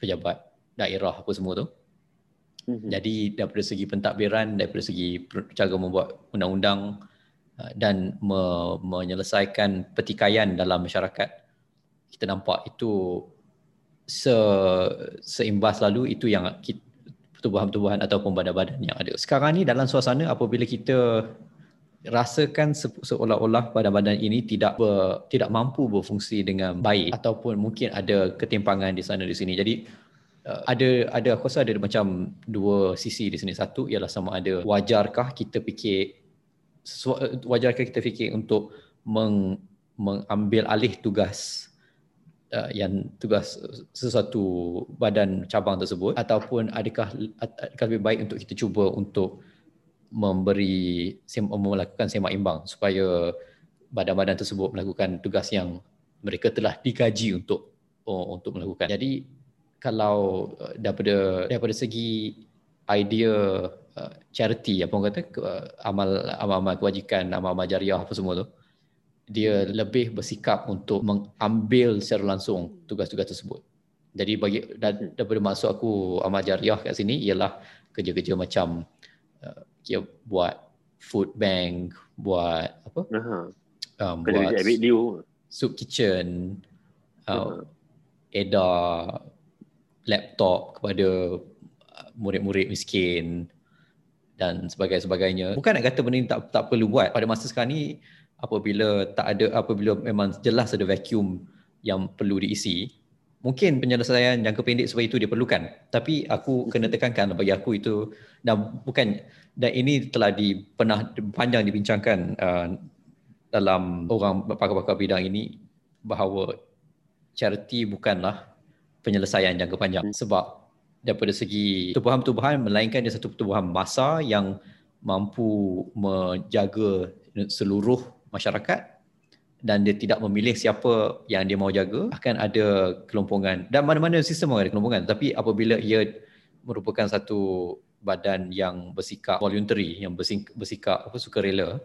pejabat daerah apa semua tu. Jadi daripada segi pentadbiran, daripada segi cara membuat undang-undang dan me- menyelesaikan pertikaian dalam masyarakat, kita nampak itu se- seimbas lalu itu yang kita, pertubuhan-pertubuhan atau badan-badan yang ada. Sekarang ni dalam suasana apabila kita rasakan se- seolah-olah badan-badan ini tidak ber- tidak mampu berfungsi dengan baik ataupun mungkin ada ketimpangan di sana di sini. Jadi Uh, ada ada aku rasa ada macam dua sisi di sini. Satu ialah sama ada wajarkah kita fikir sesu- wajarkah kita fikir untuk meng, mengambil alih tugas uh, yang tugas sesuatu badan cabang tersebut ataupun adakah adakah lebih baik untuk kita cuba untuk memberi melakukan semak imbang supaya badan-badan tersebut melakukan tugas yang mereka telah digaji untuk oh, untuk melakukan. Jadi kalau daripada daripada segi idea uh, charity apa orang kata uh, amal amal kewajikan, amal-amal jariah apa semua tu, dia lebih bersikap untuk mengambil secara langsung tugas-tugas tersebut. Jadi bagi daripada maksud aku amal jariah kat sini ialah kerja-kerja macam uh, dia buat food bank, buat apa? Uh-huh. Um, buat soup, soup kitchen, uh, uh-huh. edar laptop kepada murid-murid miskin dan sebagainya. Bukan nak kata benda ni tak, tak perlu buat. Pada masa sekarang ni apabila tak ada, apabila memang jelas ada vacuum yang perlu diisi, mungkin penyelesaian jangka pendek supaya itu diperlukan. Tapi aku kena tekankan bagi aku itu dan bukan dan ini telah di, pernah panjang dibincangkan uh, dalam orang pakar-pakar bidang ini bahawa charity bukanlah penyelesaian jangka panjang sebab daripada segi tubuhan-tubuhan melainkan dia satu tubuhan massa yang mampu menjaga seluruh masyarakat dan dia tidak memilih siapa yang dia mau jaga. Akan ada kelompongan dan mana-mana sistem ada kelompongan, tapi apabila ia merupakan satu badan yang bersikap voluntary, yang bersikap apa sukarela,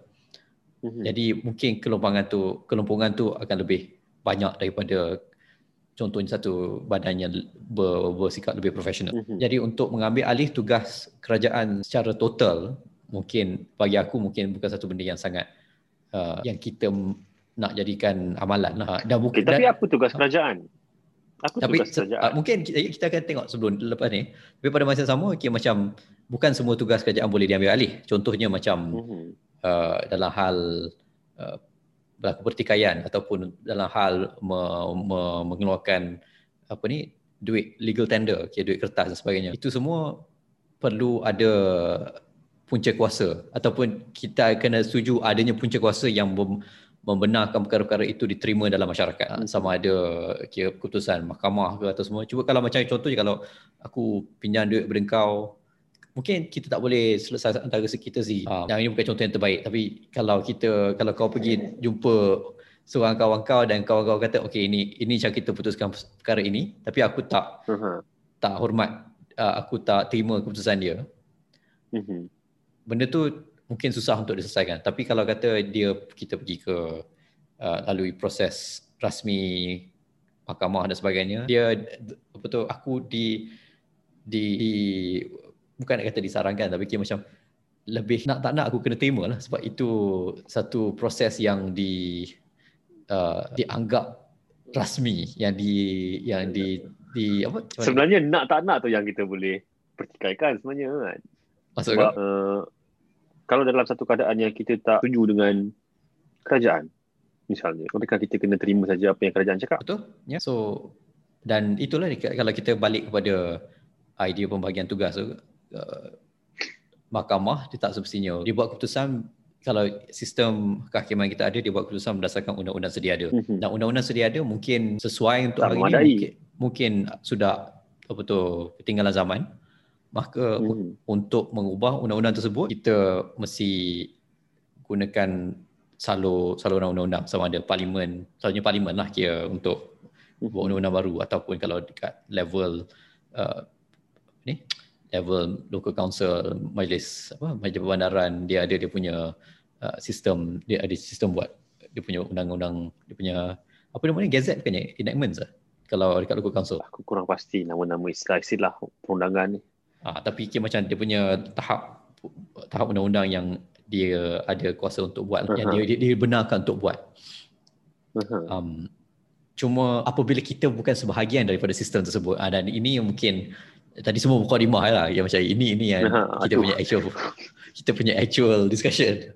mm-hmm. jadi mungkin kelompongan tu kelompongan tu akan lebih banyak daripada contohnya satu badan yang ber, bersikap lebih profesional. Mm-hmm. Jadi untuk mengambil alih tugas kerajaan secara total, mungkin bagi aku mungkin bukan satu benda yang sangat uh, yang kita nak jadikan amalan lah. Dan bukan. Okay, tapi dan, apa tugas kerajaan? Apa tapi, tugas kerajaan? Uh, mungkin kita, kita akan tengok sebelum lepas ni. Tapi pada masa sama, okay, macam bukan semua tugas kerajaan boleh diambil alih. Contohnya macam mm-hmm. uh, dalam hal uh, berlaku pertikaian ataupun dalam hal me- me- mengeluarkan apa ni duit legal tender, okay, duit kertas dan sebagainya. Itu semua perlu ada punca kuasa ataupun kita kena setuju adanya punca kuasa yang mem- membenarkan perkara-perkara itu diterima dalam masyarakat. Sama ada okay, keputusan mahkamah ke atau semua. Cuba kalau macam contoh je, kalau aku pinjam duit daripada kau, mungkin kita tak boleh selesai antara kita sendiri. Ha, yang ini bukan contoh yang terbaik, tapi kalau kita kalau kau pergi jumpa seorang kawan kau dan kawan kau kata okey ini ini cara kita putuskan perkara ini, tapi aku tak uh-huh. tak hormat, aku tak terima keputusan dia. Uh-huh. Benda tu mungkin susah untuk diselesaikan. Tapi kalau kata dia kita pergi ke uh, lalui proses rasmi mahkamah dan sebagainya, dia apa tu aku di di, di bukan nak kata disarankan, tapi kira macam lebih nak tak nak aku kena terima lah sebab itu satu proses yang di uh, dianggap rasmi yang di yang di di apa sebenarnya nak tak nak tu yang kita boleh pertikaikan sebenarnya kan. Maksud sebab uh, kalau dalam satu keadaan yang kita tak setuju dengan kerajaan misalnya, adakah kita kena terima saja apa yang kerajaan cakap? Betul. Yeah. So dan itulah kalau kita balik kepada idea pembahagian tugas tu, uh, mahkamah dia tak semestinya dia buat keputusan. Kalau sistem kehakiman kita ada, dia buat keputusan berdasarkan undang-undang sedia ada. Mm-hmm. Dan undang-undang sedia ada mungkin sesuai untuk tak hari memadai. Ini mungkin, mungkin sudah apa tu ketinggalan zaman. Maka mm-hmm. untuk mengubah undang-undang tersebut, kita mesti gunakan salur saluran undang-undang sama ada parlimen, selalunya parlimen lah kira untuk mm-hmm. buat undang-undang baru, ataupun kalau dekat level uh, ni level local council, majlis apa majlis perbandaran, dia ada dia punya uh, sistem, dia ada sistem buat dia punya undang-undang, dia punya apa nama ni, gazette bukannya, enactments lah kalau dekat local council. Aku kurang pasti nama-nama istilah-istilah perundangan ni. Ah, tapi kira macam dia punya tahap tahap undang-undang yang dia ada kuasa untuk buat, uh-huh. yang dia, dia dia benarkan untuk buat. Uh-huh. Um, cuma apabila kita bukan sebahagian daripada sistem tersebut, ah, dan ini yang mungkin tadi semua mukadimah lah yang macam ini ini yang ha, kita aduh. punya actual kita punya actual discussion.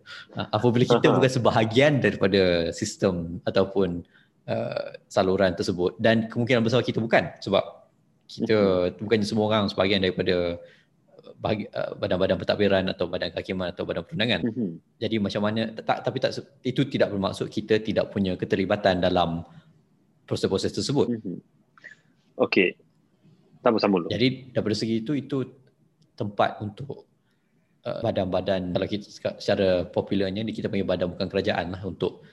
Apabila kita ha, bukan sebahagian daripada sistem ataupun uh, saluran tersebut, dan kemungkinan besar kita bukan, sebab kita mm-hmm. bukannya semua orang sebahagian daripada bahagi, uh, badan-badan pentadbiran atau badan kehakiman atau badan perundangan. Mm-hmm. Jadi macam mana tak, tapi tak, itu tidak bermaksud kita tidak punya keterlibatan dalam proses-proses tersebut. Mm-hmm. Okey. Sama-sama dulu. Jadi daripada segi itu, itu tempat untuk uh, badan-badan, kalau kita secara popularnya kita panggil badan bukan kerajaan lah, untuk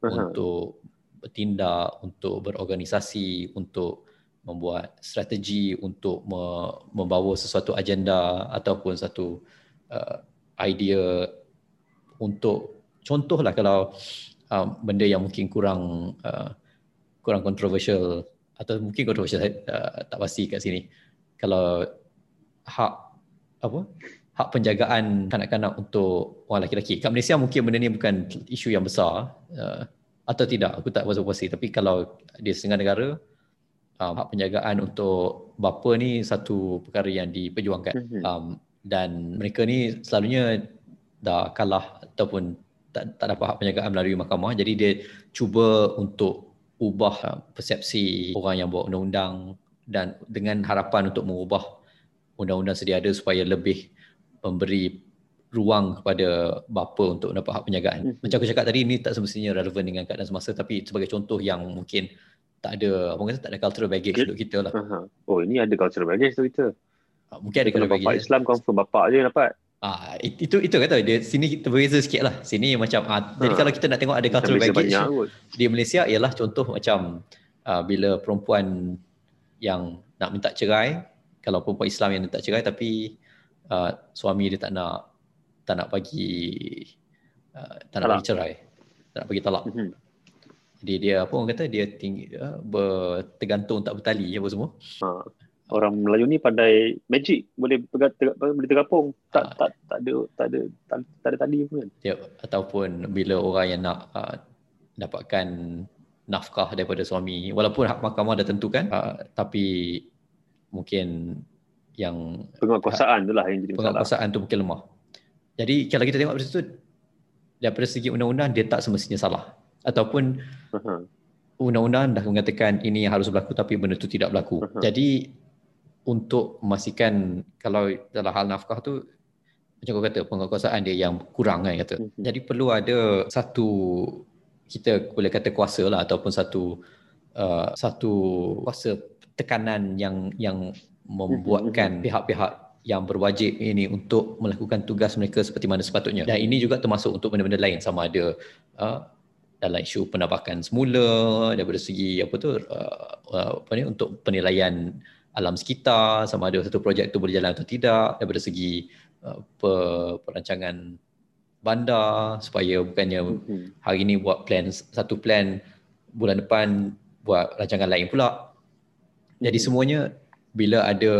uh-huh. untuk bertindak, untuk berorganisasi, untuk membuat strategi, untuk me- membawa sesuatu agenda ataupun satu uh, idea untuk contohlah kalau uh, benda yang mungkin kurang uh, kurang kontroversial atau mungkin kontroversial, uh, tak pasti kat sini. Kalau hak apa? Hak penjagaan kanak-kanak untuk orang lelaki-lelaki. Kat Malaysia mungkin benda ni bukan isu yang besar uh, atau tidak, aku tak pasti. Tapi kalau di setengah negara, um, hak penjagaan untuk bapa ni satu perkara yang diperjuangkan. Um, dan mereka ni selalunya dah kalah ataupun tak, tak dapat hak penjagaan melalui mahkamah. Jadi dia cuba untuk ubah persepsi orang yang buat undang-undang, dan dengan harapan untuk mengubah undang-undang sedia ada supaya lebih memberi ruang kepada bapa untuk dapat hak penjagaan. Mm-hmm. Macam aku cakap tadi, ini tak semestinya relevan dengan keadaan semasa, tapi sebagai contoh yang mungkin tak ada, apa kata, tak ada cultural baggage okay. untuk kita lah. Uh-huh. Oh, ini ada cultural baggage tu kita. Mungkin ada cultural baggage. Bapak Islam confirm bapak je dapat. Ah, itu itu kata dia sini berbeza sikit lah. Sini macam ah, ha. Jadi kalau kita nak tengok ada cultural baggage di Malaysia, ialah contoh macam ah, bila perempuan yang nak minta cerai, kalau perempuan Islam yang minta cerai tapi ah, suami dia tak nak tak nak bagi ah, tak nak talak. bagi cerai, tak nak bagi talak. Mm-hmm. Jadi dia apa orang kata dia tinggi ah, bertergantung tak bertali apa semua. Ha. Orang Melayu ni pandai magic, boleh pegat, ter, boleh tergapung, tak, tak tak ada tak ada tak, tak ada tadi pun kan. Ya, ataupun bila orang yang nak uh, dapatkan nafkah daripada suami, walaupun hak mahkamah dah tentukan, uh, tapi mungkin yang penguatkuasaan itulah yang jadi masalah. Penguatkuasaan tu mungkin lemah. Jadi kalau kita tengok dari situ, daripada segi undang-undang dia tak semestinya salah, ataupun uh-huh. undang-undang dah mengatakan ini yang harus berlaku tapi benda tu tidak berlaku. Uh-huh. Jadi untuk memastikan kalau dalam hal nafkah tu macam kau kata penguatkuasaan dia yang kurang kan kata. Mm-hmm. Jadi perlu ada satu, kita boleh kata kuasa lah, ataupun satu uh, satu kuasa tekanan yang yang membuatkan mm-hmm. pihak-pihak yang berwajib ini untuk melakukan tugas mereka seperti mana sepatutnya. Dan ini juga termasuk untuk benda-benda lain sama ada uh, dalam isu penampakan semula, daripada segi apa tu uh, uh, apa ni untuk penilaian alam sekitar, sama ada satu projek tu boleh jalan atau tidak, daripada segi uh, perancangan bandar, supaya bukannya mm-hmm. hari ni buat plan satu plan, bulan depan buat rancangan lain pula. Mm-hmm. Jadi semuanya bila ada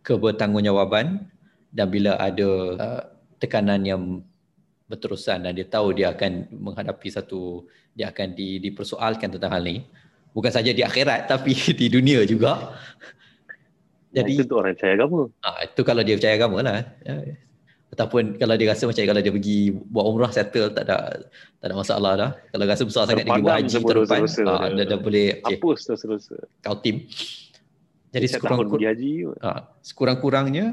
kebertanggungjawaban dan bila ada uh, tekanan yang berterusan dan dia tahu dia akan menghadapi satu, dia akan di, dipersoalkan tentang hal ni, bukan saja di akhirat tapi di dunia juga. Jadi itu orang percaya agama. Ah, itu kalau dia percaya agama lah. Ataupun kalau dia rasa macam kalau dia pergi buat umrah settle, tak ada tak ada masalah dah. Kalau rasa besar sangat dia pergi buat haji tahun depan, ah, dah, dah boleh hapus okay. Terus-terus. Kau tim. Jadi sekurang-kurang haji. Ah, sekurang-kurangnya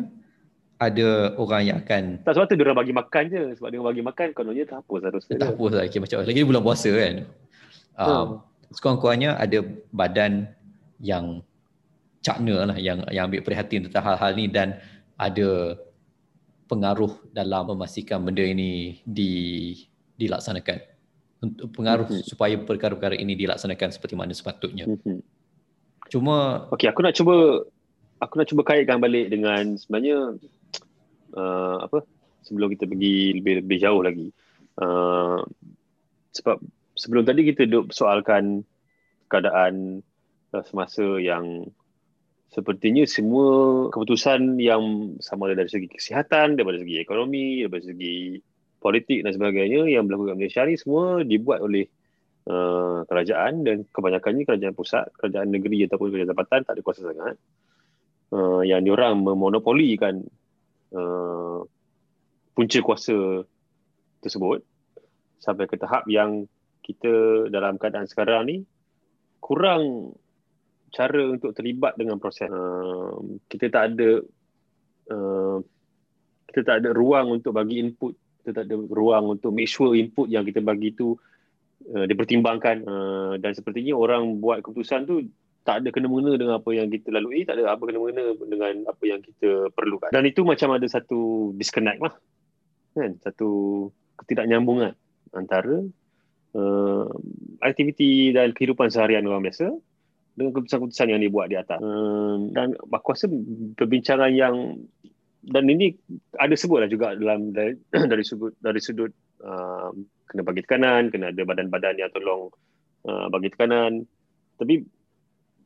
ada orang yang akan tak sebab tu dia orang bagi makan je, sebab dia orang bagi makan kononnya tak hapus harusnya. Tak hapus lah. Okay, macam lagi bulan puasa kan. Ah, hmm. sekurang-kurangnya ada badan yang cakna lah yang yang ambil perhatian tentang hal-hal ni dan ada pengaruh dalam memastikan benda ini di dilaksanakan, untuk pengaruh mm-hmm. supaya perkara-perkara ini dilaksanakan seperti mana sepatutnya. Mm-hmm. Cuma okey, aku nak cuba aku nak cuba kaitkan balik dengan sebenarnya uh, apa sebelum kita pergi lebih lebih jauh lagi, uh, sebab sebelum tadi kita duk soalkan keadaan uh, semasa yang sepertinya semua keputusan yang sama ada dari segi kesihatan, daripada segi ekonomi, daripada segi politik dan sebagainya yang berlaku kat Malaysia ni semua dibuat oleh uh, kerajaan dan kebanyakannya kerajaan pusat, kerajaan negeri ataupun kerajaan tempatan tak ada kuasa sangat. Uh, yang diorang memonopolikan uh, punca kuasa tersebut sampai ke tahap yang kita dalam keadaan sekarang ni kurang cara untuk terlibat dengan proses. Uh, kita tak ada uh, kita tak ada ruang untuk bagi input, kita tak ada ruang untuk make sure input yang kita bagi tu uh, dipertimbangkan, uh, dan sepertinya orang buat keputusan tu tak ada kena-mengena dengan apa yang kita lalui, tak ada apa kena-mengena dengan apa yang kita perlukan, dan itu macam ada satu disconnect lah kan, satu ketidaknyambungan antara uh, aktiviti dan kehidupan seharian orang biasa dengan keputusan-keputusan yang dibuat di atas. Hmm, dan aku rasa perbincangan yang dan ini ada sebutlah juga dalam dari, dari sudut dari sudut uh, kena bagi tekanan, kena ada badan-badan yang tolong uh, bagi tekanan. Tapi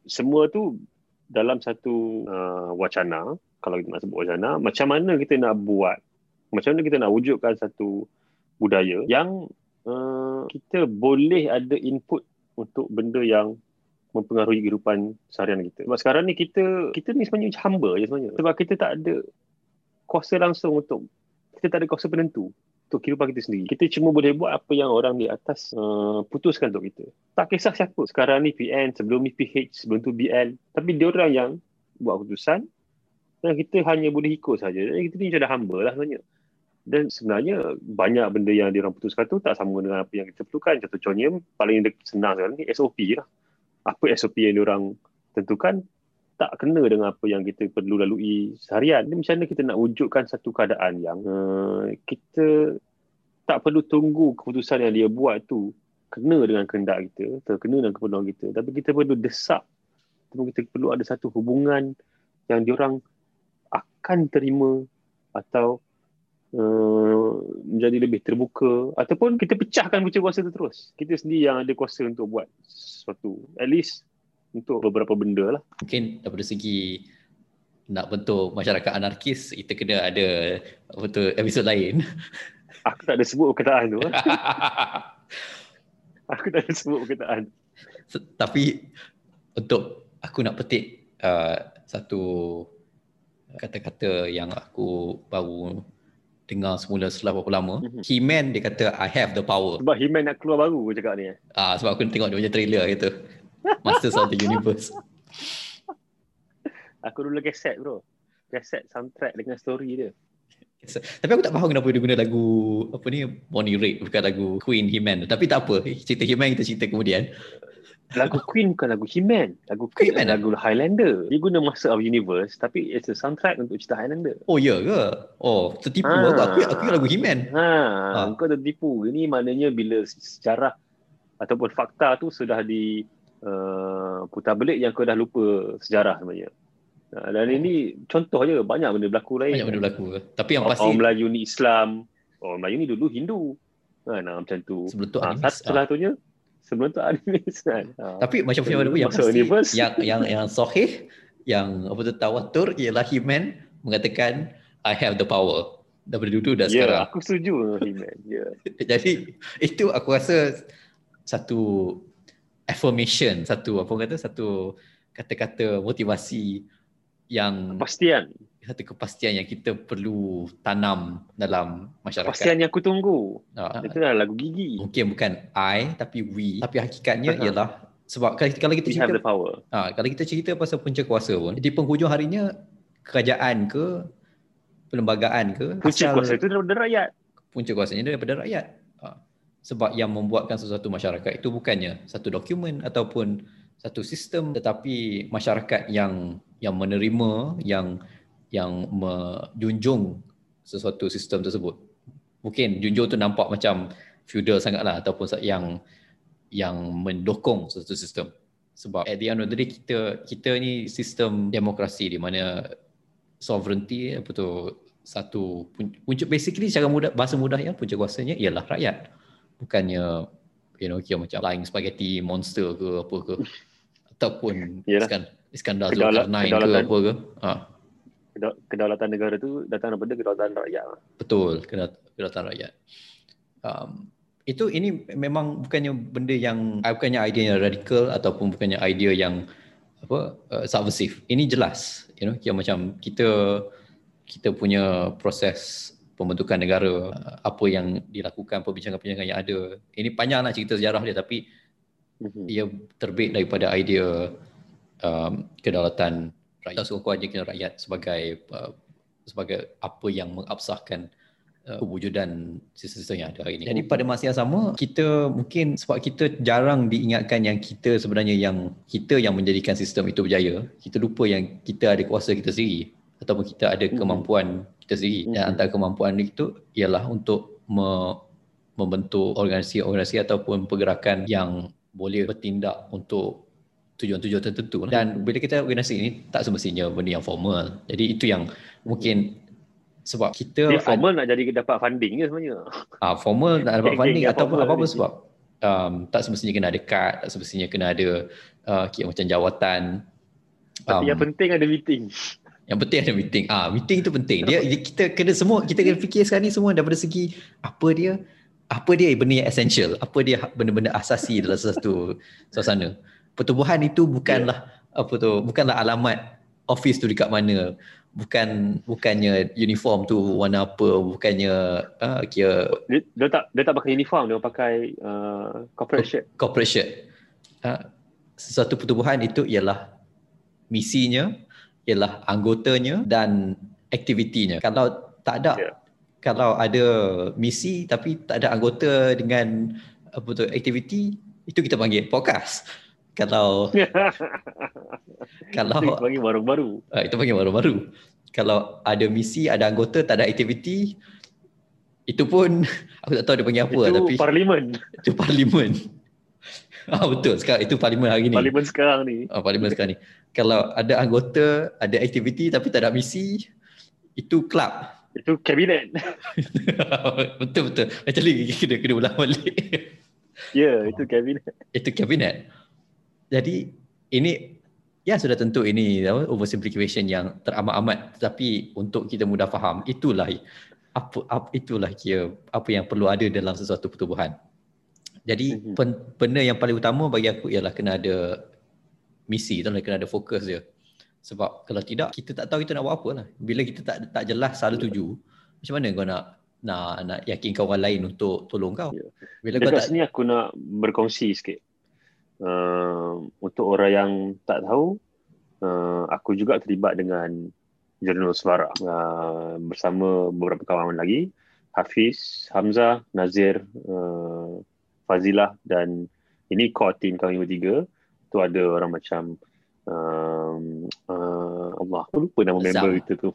semua tu dalam satu uh, wacana, kalau kita nak sebut wacana, macam mana kita nak buat, macam mana kita nak wujudkan satu budaya yang uh, kita boleh ada input untuk benda yang mempengaruhi kehidupan seharian kita. Sebab sekarang ni kita kita ni sebenarnya hamba je sebenarnya. Sebab kita tak ada kuasa langsung untuk, kita tak ada kuasa penentu untuk kehidupan kita sendiri. Kita cuma boleh buat apa yang orang di atas uh, putuskan untuk kita. Tak kisah siapa. Sekarang ni P N, sebelum ni P H, sebelum tu B N. Tapi dia orang yang buat keputusan dan kita hanya boleh ikut saja. Jadi kita ni macam dah hamba lah sebenarnya. Dan sebenarnya banyak benda yang dia orang putuskan tu tak sama dengan apa yang kita perlukan. Contohnya paling senang sekarang ni S O P lah. Apa S O P yang diorang tentukan tak kena dengan apa yang kita perlu lalui seharian. Jadi macam mana kita nak wujudkan satu keadaan yang uh, kita tak perlu tunggu keputusan yang dia buat tu kena dengan kehendak kita, terkena dengan keperluan kita. Tapi kita perlu desak, kita perlu ada satu hubungan yang diorang akan terima atau Uh, menjadi lebih terbuka, ataupun kita pecahkan punca kuasa tu terus. Kita sendiri yang ada kuasa untuk buat sesuatu, at least untuk beberapa benda lah. Mungkin daripada segi nak bentuk masyarakat anarkis, kita kena ada bentuk episod lain. Aku tak ada sebut perkataan tu. Aku tak ada sebut perkataan. So, tapi untuk aku nak petik uh, satu kata-kata yang aku baru dengar semula setelah berapa lama. Mm-hmm. He-Man dia kata I have the power. Sebab He-Man nak keluar baru cakap ni. Ah, sebab aku tengok dia macam trailer gitu. Masters of the Universe. Aku dulu kaset bro. Kaset soundtrack dengan story dia. Yes. Tapi aku tak faham kenapa dia guna lagu apa ni Bonnie Raitt bukan lagu Queen He-Man. Tapi tak apa. Cerita He-Man kita cerita kemudian. Lagu Queen bukan lagu He-Man. Lagu Queen He-Man lagu Highlander. Dia guna Masters of the Universe tapi it's a soundtrack untuk cerita Highlander. Oh ya ke? Oh, tertipu ha. aku. Aku aku lagu He-Man. Ha, ha. Kau tertipu. Ini maknanya bila sejarah ataupun fakta tu sudah di uh, putar belik yang kau dah lupa sejarah sebenarnya. Uh, dan oh. ini contoh je, banyak benda berlaku lain. Banyak benda berlaku. Tapi yang pasti orang Melayu ni Islam, orang Melayu ni dulu Hindu. Ha, nah, macam tu. Sebelum tu ha, setelah tu nya sebelum tu animis kan. Tapi ha. macam macam yang pasti universe. yang yang yang sahih yang apa tu tawatur ialah He-Man mengatakan I have the power. Daripada dulu dah yeah, sekarang. Ya, aku setuju dengan He-Man. Ya. Yeah. Jadi itu aku rasa satu affirmation, satu apa kata, satu kata-kata motivasi yang kepastian, satu kepastian yang kita perlu tanam dalam masyarakat. Kepastian yang aku tunggu. Ah, itu adalah lagu Gigi. Mungkin bukan I tapi we, tapi hakikatnya uh-huh. ialah sebab kalau, kalau kita cerita ah, kalau kita cerita pasal puncakuasa pun di penghujung harinya kerajaan ke perlembagaan ke puncakuasa itu daripada rakyat. Puncakuasanya daripada rakyat. Ah, sebab yang membuatkan sesuatu masyarakat itu bukannya satu dokumen ataupun satu sistem, tetapi masyarakat yang yang menerima, yang yang menjunjung sesuatu sistem tersebut. Mungkin junjung tu nampak macam feudal sangatlah ataupun yang yang mendukung sesuatu sistem. Sebab at the end of the day, kita kita ni sistem demokrasi di mana sovereignty apa tu satu punca, basically secara mudah, bahasa mudahnya puncakuasanya ialah rakyat. Bukannya you know kira macam flying spaghetti monster ke apa ke ataupun Iskandar, Iskandar Zulkarnain ke apa ke. Ha. Kedaulatan negara tu datang daripada kedaulatan rakyat. Betul, kedaulatan rakyat. Um, itu ini memang bukannya benda yang bukannya idea yang radikal ataupun bukannya idea yang apa uh, subversive. Ini jelas, you know, yang macam kita kita punya proses pembentukan negara, apa yang dilakukan, perbincangan-perbincangan yang ada. Ini panjanglah cerita sejarah dia tapi mm-hmm. ia terbit daripada idea um, kedaulatan rakyat, sekurang-kurangnya kena rakyat sebagai uh, sebagai apa yang mengabsahkan uh, kewujudan sistem-sistem yang ada hari ini. Jadi pada masa yang sama, kita mungkin sebab kita jarang diingatkan yang kita sebenarnya yang kita yang menjadikan sistem itu berjaya, kita lupa yang kita ada kuasa kita sendiri ataupun kita ada kemampuan mm-hmm. kita sendiri. Dan mm-hmm. antara kemampuan itu ialah untuk me- membentuk organisasi-organisasi ataupun pergerakan yang boleh bertindak untuk tujuan-tujuan tertentu. Dan bila kita organisasi ini tak semestinya benda yang formal. Jadi itu yang mungkin sebab kita dia formal ad- nak jadi dapat funding je sebenarnya. Ah, formal nak dapat funding ataupun apa-apa ni. Sebab um, tak semestinya kena ada kad, tak semestinya kena ada uh, kira macam jawatan. Um, yang penting ada meeting. Yang penting ada meeting. Ah, meeting itu penting. Dia kita kena semua kita kena fikir sekarang ni semua daripada segi apa dia apa dia benda yang essential, apa dia benda-benda asasi dalam satu suasana. Pertubuhan itu bukanlah yeah. apa tu bukanlah alamat office tu dekat mana, bukan bukannya uniform tu warna apa, bukannya uh, kira dia, dia tak dia tak pakai uniform, dia pakai uh, corporate shirt. Corporate shirt. Uh, sesuatu pertubuhan itu ialah misinya, ialah anggotanya dan aktivitinya. Kalau tak ada yeah. kalau ada misi tapi tak ada anggota dengan apa tu aktiviti, itu kita panggil podcast. Kalau kalau itu panggil warung baru. Ah, itu panggil warung baru. Kalau ada misi, ada anggota, tak ada aktiviti, itu pun aku tak tahu dia panggil apa itu tapi parlimen. Itu parlimen. Ah, betul. Sekarang itu parlimen hari ni. Parlimen sekarang ni. Ah, parlimen sekarang ni. Kalau ada anggota, ada aktiviti tapi tak ada misi, itu club. Itu kabinet. Betul betul. Actually kena kena ulang balik. Ya, yeah, itu kabinet. Itu kabinet. Jadi ini ya sudah tentu ini oversimplification yang teramat-amat, tetapi untuk kita mudah faham itulah apa, apa itulah kira apa yang perlu ada dalam sesuatu pertubuhan. Jadi mm-hmm. pen, benda yang paling utama bagi aku ialah kena ada misi, kena ada fokus dia. Sebab kalau tidak kita tak tahu kita nak buat apa lah. Bila kita tak tak jelas salah tuju, macam mana kau nak nak nak yakinkan orang lain untuk tolong kau? Bila dekat kau tak sini aku nak berkongsi sikit. Uh, untuk orang yang tak tahu, uh, aku juga terlibat dengan jurnal Suara uh, bersama beberapa kawan lagi, Hafiz, Hamzah, Nazir, uh, Fazilah, dan ini core team kami bertiga. Tu ada orang macam um, uh, Allah, aku lupa nama Azam. Member kita tu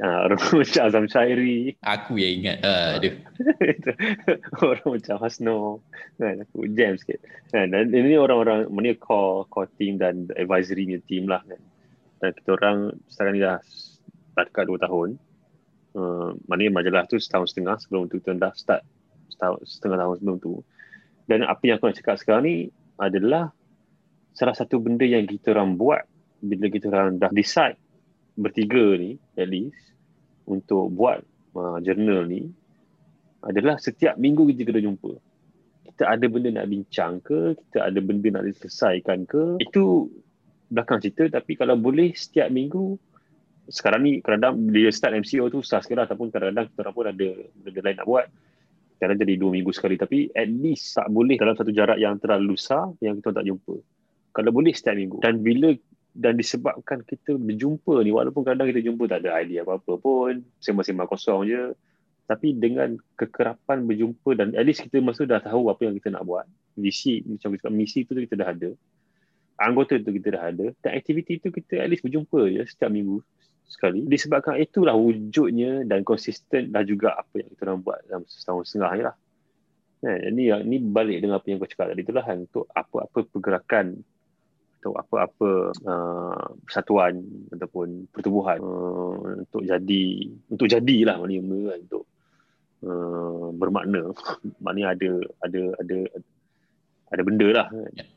uh, orang macam Azam Syairi, aku yang ingat uh, aduh orang macam Hasno, kan, aku jam sikit. Kan, dan ini orang-orang ni core core team dan advisory punya team lah kan. Dan kita orang sekarang ni dah dekat dua tahun. Uh, maknanya majalah tu setahun setengah sebelum tu kita dah start, setahun, setengah tahun sebelum tu. Dan apa yang aku nak cakap sekarang ni adalah salah satu benda yang kita orang buat bila kita orang dah decide bertiga ni at least untuk buat uh, jurnal ni adalah setiap minggu kita kena jumpa. Kita kita ada benda nak bincang ke, kita ada benda nak diselesaikan ke, itu belakang cerita. Tapi kalau boleh setiap minggu, sekarang ni kadang-kadang bila start M C O tu susah sekali, ataupun kadang-kadang kita pun ada benda lain nak buat, kadang jadi dua minggu sekali, tapi at least tak boleh dalam satu jarak yang terlalu besar yang kita tak jumpa. Kalau boleh setiap minggu. Dan bila dan disebabkan kita berjumpa ni, walaupun kadang kita jumpa tak ada idea apa-apa pun, sembang-sembang kosong je, tapi dengan kekerapan berjumpa dan at least kita masa dah tahu apa yang kita nak buat, visi, macam kita misi tu kita dah ada, anggota tu kita dah ada, dan aktiviti tu kita at least berjumpa je setiap minggu sekali. Disebabkan itulah wujudnya dan konsisten dah juga apa yang kita nak buat dalam setahun setengah ni lah. Nah, ini, ini balik dengan apa yang kau cakap tadi tu lah, untuk apa-apa pergerakan atau apa-apa uh, persatuan ataupun pertubuhan uh, untuk jadi untuk jadilah maknanya untuk uh, bermakna maknanya ada ada ada ada benda lah.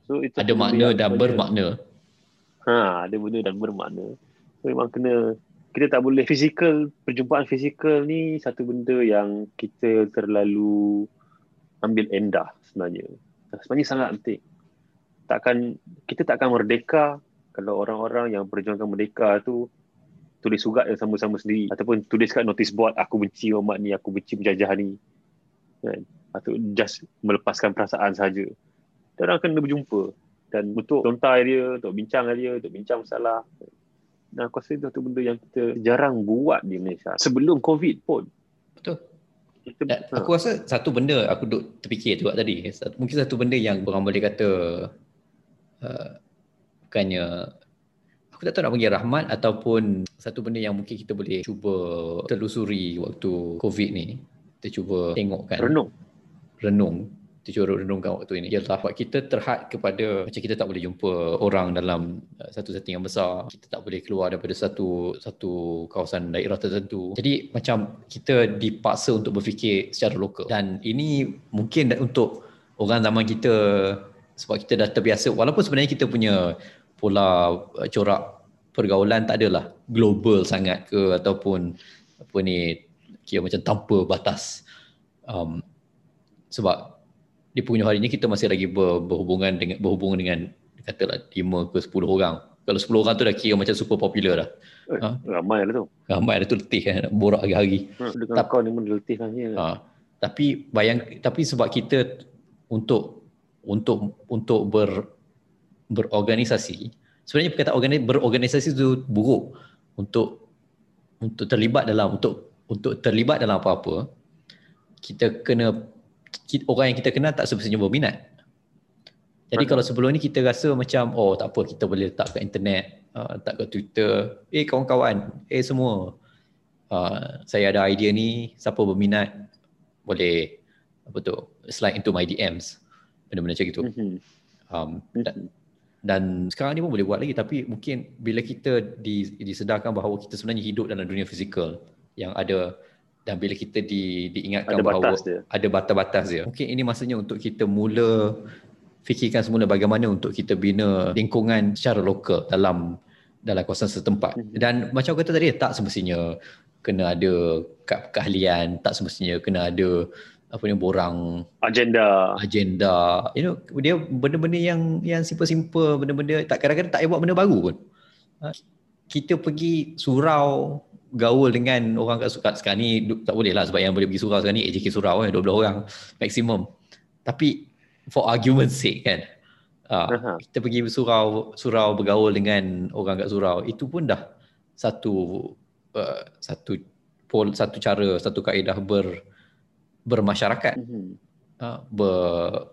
So itu ada makna dan bermakna. Ha, ada benda dan bermakna. So memang kena, kita tak boleh fizikal, perjumpaan fizikal ni satu benda yang kita terlalu ambil endah sebenarnya. Sebenarnya sangat penting. Takkan kita takkan merdeka kalau orang-orang yang perjuangkan merdeka tu tulis surat yang sama-sama sendiri, ataupun tulis kat notice board aku benci umat ni, aku benci penjajahan ni, kan? Atau just melepaskan perasaan saja. Dan orang kena berjumpa dan untuk tontai dia, untuk bincang dia, untuk bincang masalah. Dan aku rasa itu satu benda yang kita jarang buat di Malaysia sebelum COVID pun. Betul. Kita, Dan, ha. Aku rasa satu benda aku duk terfikir juga tadi, satu, mungkin satu benda yang orang boleh kata Uh, bukannya aku tak tahu nak panggil rahmat ataupun satu benda yang mungkin kita boleh cuba telusuri waktu COVID ni, kita cuba tengokkan, renung renung kita cuba renungkan waktu ini, ialah sebab kita terhad kepada macam kita tak boleh jumpa orang dalam satu setting yang besar, kita tak boleh keluar daripada satu satu kawasan daerah tertentu, jadi macam kita dipaksa untuk berfikir secara lokal. Dan ini mungkin untuk orang zaman kita, sebab kita dah terbiasa, walaupun sebenarnya kita punya pola corak pergaulan tak adalah global sangat ke ataupun apa ni, kira macam tanpa batas, um, sebab di penghujung harinya kita masih lagi ber, berhubungan dengan berhubungan dengan katalah lima ke sepuluh orang. Kalau sepuluh orang tu dah kira macam super popular dah. Eh, ha? Ramai lah tu. Ramai lah tu, letih kan, borak hari-hari. Ha, dengan Ta- kau ni pun letih lah. Ha, tapi bayang, tapi sebab kita untuk untuk untuk ber, berorganisasi, sebenarnya perkataan organis, berorganisasi itu buruk, untuk untuk terlibat dalam untuk untuk terlibat dalam apa-apa, kita kena kita, orang yang kita kenal tak semestinya berminat. Jadi kalau sebelum ni kita rasa macam oh tak apa, kita boleh letak kat internet, uh, letak kat Twitter, eh kawan-kawan, eh semua, uh, saya ada idea ni, siapa berminat boleh apa tu slide into my D Ms, benda-benda macam itu. Um, dan, dan sekarang ni pun boleh buat lagi, tapi mungkin bila kita di, disedarkan bahawa kita sebenarnya hidup dalam dunia fizikal yang ada, dan bila kita di, diingatkan ada bahawa dia ada batas-batas dia, mungkin ini masanya untuk kita mula fikirkan semula bagaimana untuk kita bina lingkungan secara lokal dalam dalam kawasan setempat. Dan macam aku kata tadi, tak semestinya kena ada keahlian, tak semestinya kena ada apa ni borang agenda agenda you know, dia benda-benda yang yang simple-simple, benda-benda tak, kadang-kadang tak payah buat benda baru pun. Kita pergi surau gaul dengan orang kat sukat sekarang ni tak boleh lah, sebab yang boleh pergi surau sekarang ni A J K surau kan, dua belas orang maksimum. Tapi for argument sake kan, uh-huh, kita pergi surau surau bergaul dengan orang kat surau, itu pun dah satu uh, satu pol, satu cara, satu kaedah ber bermasyarakat, mm-hmm. uh, ber,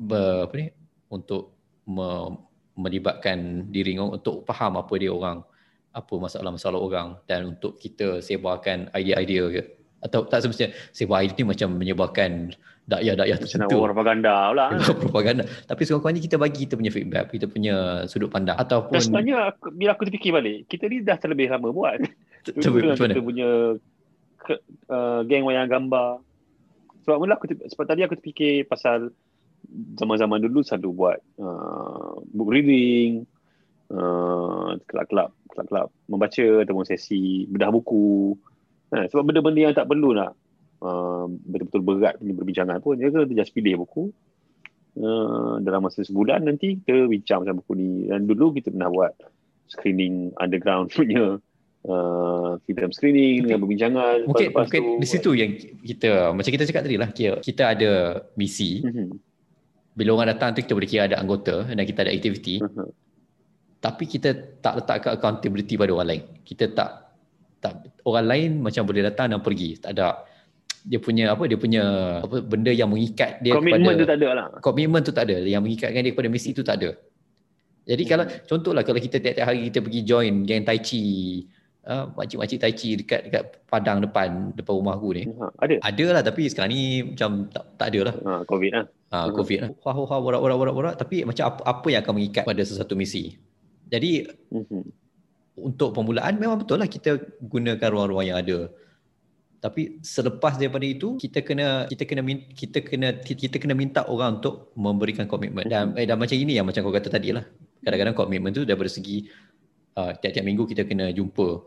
ber apa ni untuk me, melibatkan diri orang untuk faham apa dia orang, apa masalah-masalah orang, dan untuk kita sebarkan idea-idea ke, atau tak semestinya sebar idea ni macam menyebarkan dakwah-dakwah tertentu, propaganda pula kan, propaganda. Tapi sekurang-kurangnya kita bagi kita punya feedback, kita punya sudut pandang, ataupun dan sebenarnya aku, bila aku terfikir balik, kita ni dah terlebih lama buat kita punya Uh, geng wayang gambar. Sebab mula aku sebab tadi aku terfikir pasal zaman-zaman dulu selalu buat uh, book reading, uh, kelab-kelab kelab-kelab membaca, ataupun sesi bedah buku. Ha, sebab benda-benda yang tak perlu nak uh, betul-betul berat punya perbincangan pun, dia kena just pilih buku. Uh, dalam masa sebulan nanti kita bincang macam buku ni. Dan dulu kita pernah buat screening underground punya uh, film screening, okay, dengan perbincangan. Mungkin, lepas mungkin tu, di situ yang kita, macam kita cakap tadi lah, kita ada misi. Mm-hmm. Bila orang datang tu kita boleh kira ada anggota dan kita ada aktiviti. Mm-hmm. Tapi kita tak letak accountability pada orang lain. Kita tak, tak orang lain macam boleh datang dan pergi. Tak ada dia punya apa dia punya apa benda yang mengikat dia komitmen kepada, tu tak ada lah. Komitmen tu tak ada yang mengikatkan dia kepada misi tu tak ada. Jadi hmm. kalau contohlah kalau kita tiap-tiap hari kita pergi join geng tai chi, ah uh, makcik-makcik tai chi dekat dekat padang depan depan rumah aku ni. Ha, ada. Adalah tapi sekarang ni macam tak tak adalah. Ha, COVID lah. Ha, COVID hmm. lah. Wah wah wah wah wah tapi macam apa, apa yang akan mengikat pada sesuatu misi. Jadi hmm. untuk permulaan memang betul lah kita gunakan ruang-ruang yang ada. Tapi selepas daripada itu kita kena kita kena kita kena kita kena minta orang untuk memberikan komitmen. Dan eh, dan macam ini yang macam kau kata tadi lah. Kadang-kadang komitmen tu daripada segi uh, tiap-tiap minggu kita kena jumpa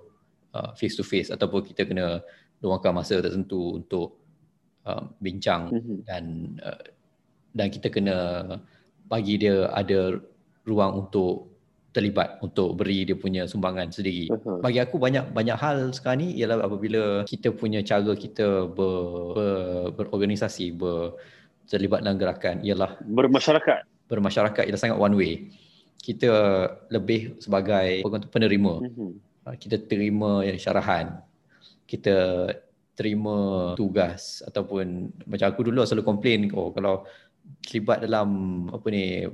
uh, face to face ataupun kita kena luangkan masa tertentu untuk uh, bincang mm-hmm. dan uh, dan kita kena bagi dia ada ruang untuk terlibat, untuk beri dia punya sumbangan sendiri. Uh-huh. Bagi aku banyak banyak hal sekarang ni ialah apabila kita punya cara kita ber, ber, berorganisasi, ber, terlibat dalam gerakan ialah bermasyarakat. Bermasyarakat ialah sangat one way. Kita lebih sebagai penerima. Uh-huh. Kita terima syarahan. Kita terima tugas ataupun macam aku dulu selalu komplain oh, kalau terlibat dalam apa ni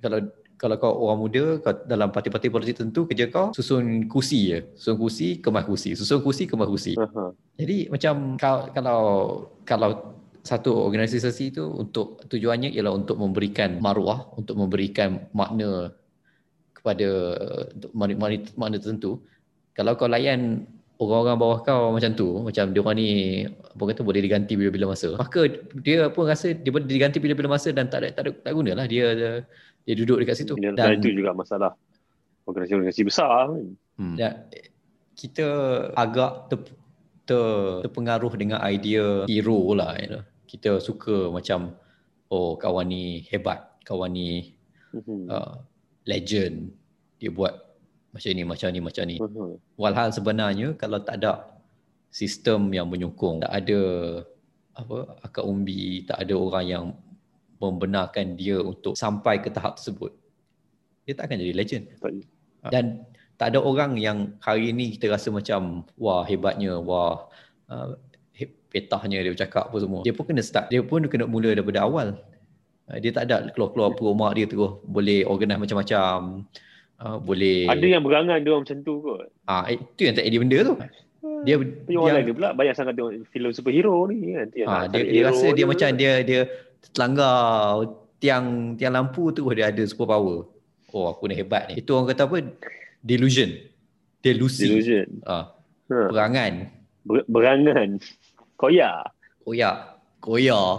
kalau kalau kau orang muda kau dalam parti-parti politik tentu kerja kau susun kursi je. Susun kursi, kemas kursi. Susun kursi, kemas kursi. Uh-huh. Jadi macam kau, kalau kalau satu organisasi itu untuk tujuannya ialah untuk memberikan maruah, untuk memberikan makna kepada makna tertentu. Kalau kau layan orang-orang bawah kau macam tu, macam dia orang ni apa kata boleh diganti bila-bila masa, maka dia pun rasa dia boleh diganti bila-bila masa dan tak ada tak ada tak gunalah dia dia duduk dekat situ. Dan, dan itu juga masalah organisasi-organisasi besar hmm. dan kita agak ter, ter, terpengaruh dengan idea hero lah, you know? Kita suka macam oh kawan ni hebat, kawan ni mm-hmm. uh, legend, dia buat macam ni, macam ni, macam ni. Uh-huh. Walhal sebenarnya kalau tak ada sistem yang menyokong, tak ada apa akar umbi, tak ada orang yang membenarkan dia untuk sampai ke tahap tersebut, dia tak akan jadi legend. Tak. Dan tak ada orang yang hari ni kita rasa macam wah hebatnya, wah uh, petahnya dia bercakap apa semua. Dia pun kena start, dia pun kena mula daripada awal. Uh, dia tak ada keluar-keluar perumak dia terus boleh organize macam-macam. Uh, boleh ada yang berangan dia orang macam tu kot. Ah ha, itu yang tak ada benda tu. Dia yang dia pula banyak sangat tengok filem superhero ni kan. Ha, dia, dia rasa dia, dia macam dia dia terlanggar tiang tiang lampu tu, dia ada super power. Oh aku ni hebat ni. Itu orang kata apa? Delusion. Delusi. Delusion. Ah. Ha. Ha. Berangan. Ber- berangan. Koyak. Koyak. Koyak.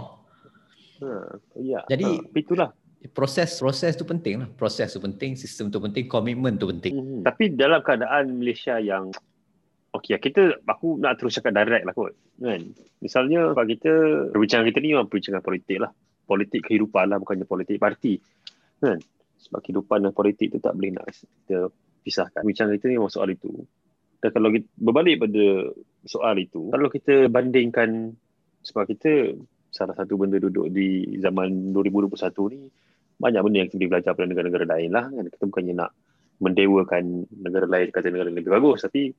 Ha, koyak. Jadi ha, itulah. Proses proses tu penting lah. Proses tu penting, sistem tu penting, komitmen tu penting. Hmm. Tapi dalam keadaan Malaysia yang okey, kita aku nak terus cakap direct lah kot. Kan? Misalnya kalau kita perbincangan kita ni memang perbincangan politik lah. Politik kehidupan lah, bukannya politik parti. Kan? Sebab kehidupan dan politik tu tak boleh nak kita pisahkan. Perbincangan kita ni memang soal itu. Dan kalau kita berbalik pada soal itu, kalau kita bandingkan sebab kita salah satu benda duduk di zaman dua ribu dua puluh satu ni banyak benda yang kita boleh belajar pada negara-negara lain lah. Kita bukannya nak mendewakan negara lain, kata negara lain lebih bagus, tapi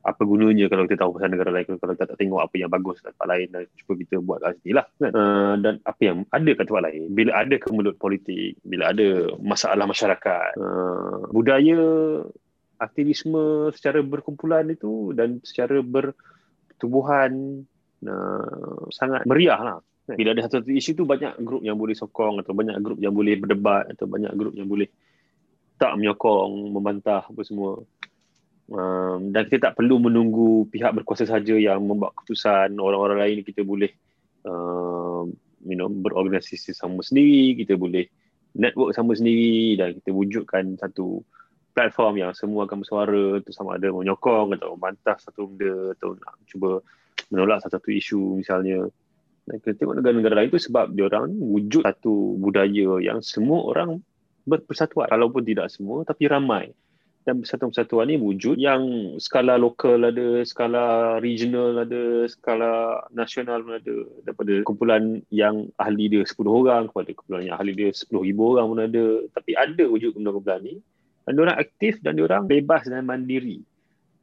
apa gunanya kalau kita tahu pasal negara lain kalau kita tak tengok apa yang bagus kat tempat lain dan cuba kita buat kat sini lah kan? Uh, dan apa yang ada kat tempat lain, bila ada kemelut politik, bila ada masalah masyarakat, uh, budaya, aktivisme secara berkumpulan itu dan secara bertubuhan uh, sangat meriah lah. Bila ada satu isu tu banyak grup yang boleh sokong atau banyak grup yang boleh berdebat atau banyak grup yang boleh tak menyokong, membantah apa semua. Um, dan kita tak perlu menunggu pihak berkuasa saja yang membuat keputusan. Orang-orang lain kita boleh um, you know, berorganisasi sama sendiri, kita boleh network sama sendiri dan kita wujudkan satu platform yang semua akan bersuara, tu sama ada menyokong atau membantah satu benda atau nak cuba menolak satu-satu isu misalnya. Dan kita tengok negara-negara lain tu sebab diorang ni wujud satu budaya yang semua orang berpersatuan, walaupun tidak semua tapi ramai. Dan persatuan-persatuan ni wujud yang skala lokal ada, skala regional ada, skala nasional pun ada. Daripada kumpulan yang ahli dia sepuluh orang kepada kumpulan yang ahli dia sepuluh ribu orang pun ada. Tapi ada wujud kumpulan-kumpulan ni. Dan diorang aktif dan diorang bebas dan mandiri.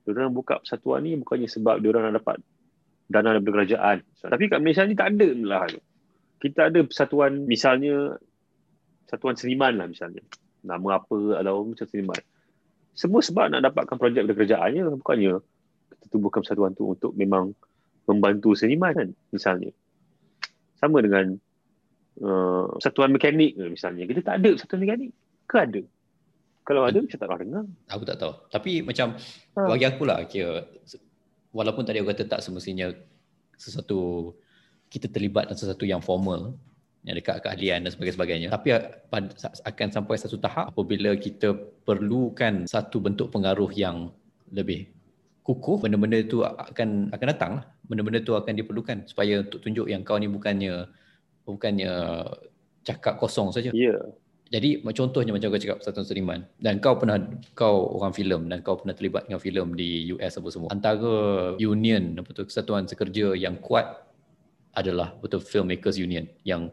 Diorang buka persatuan ni bukannya sebab diorang nak dapat dana daripada kerajaan. Tapi kat Malaysia ni tak ada lah. Kita ada persatuan misalnya, persatuan seniman lah misalnya. Nama apa atau macam seniman. Semua sebab nak dapatkan projek daripada kerjaannya, bukannya kita tubuhkan persatuan tu untuk memang membantu seniman kan, misalnya. Sama dengan uh, persatuan mekanik misalnya. Kita tak ada persatuan mekanik ke ada? Kalau ada, macam tak pernah dengar. Aku tak tahu. Tapi macam ha. bagi akulah, kira, walaupun tadi aku kata tak semestinya sesuatu kita terlibat dalam sesuatu yang formal, yang dekat keahlian dan sebagainya. Tapi akan sampai satu tahap apabila kita perlukan satu bentuk pengaruh yang lebih kukuh, benda-benda itu akan akan datang. Benda-benda itu akan diperlukan supaya untuk tunjuk yang kau ni bukannya bukannya cakap kosong saja. Ya. Yeah. Jadi contohnya macam kau cakap persatuan seniman dan kau pernah kau orang filem dan kau pernah terlibat dengan filem di U S apa semua. Antara union apa tu kesatuan sekerja yang kuat adalah betul Filmmakers Union yang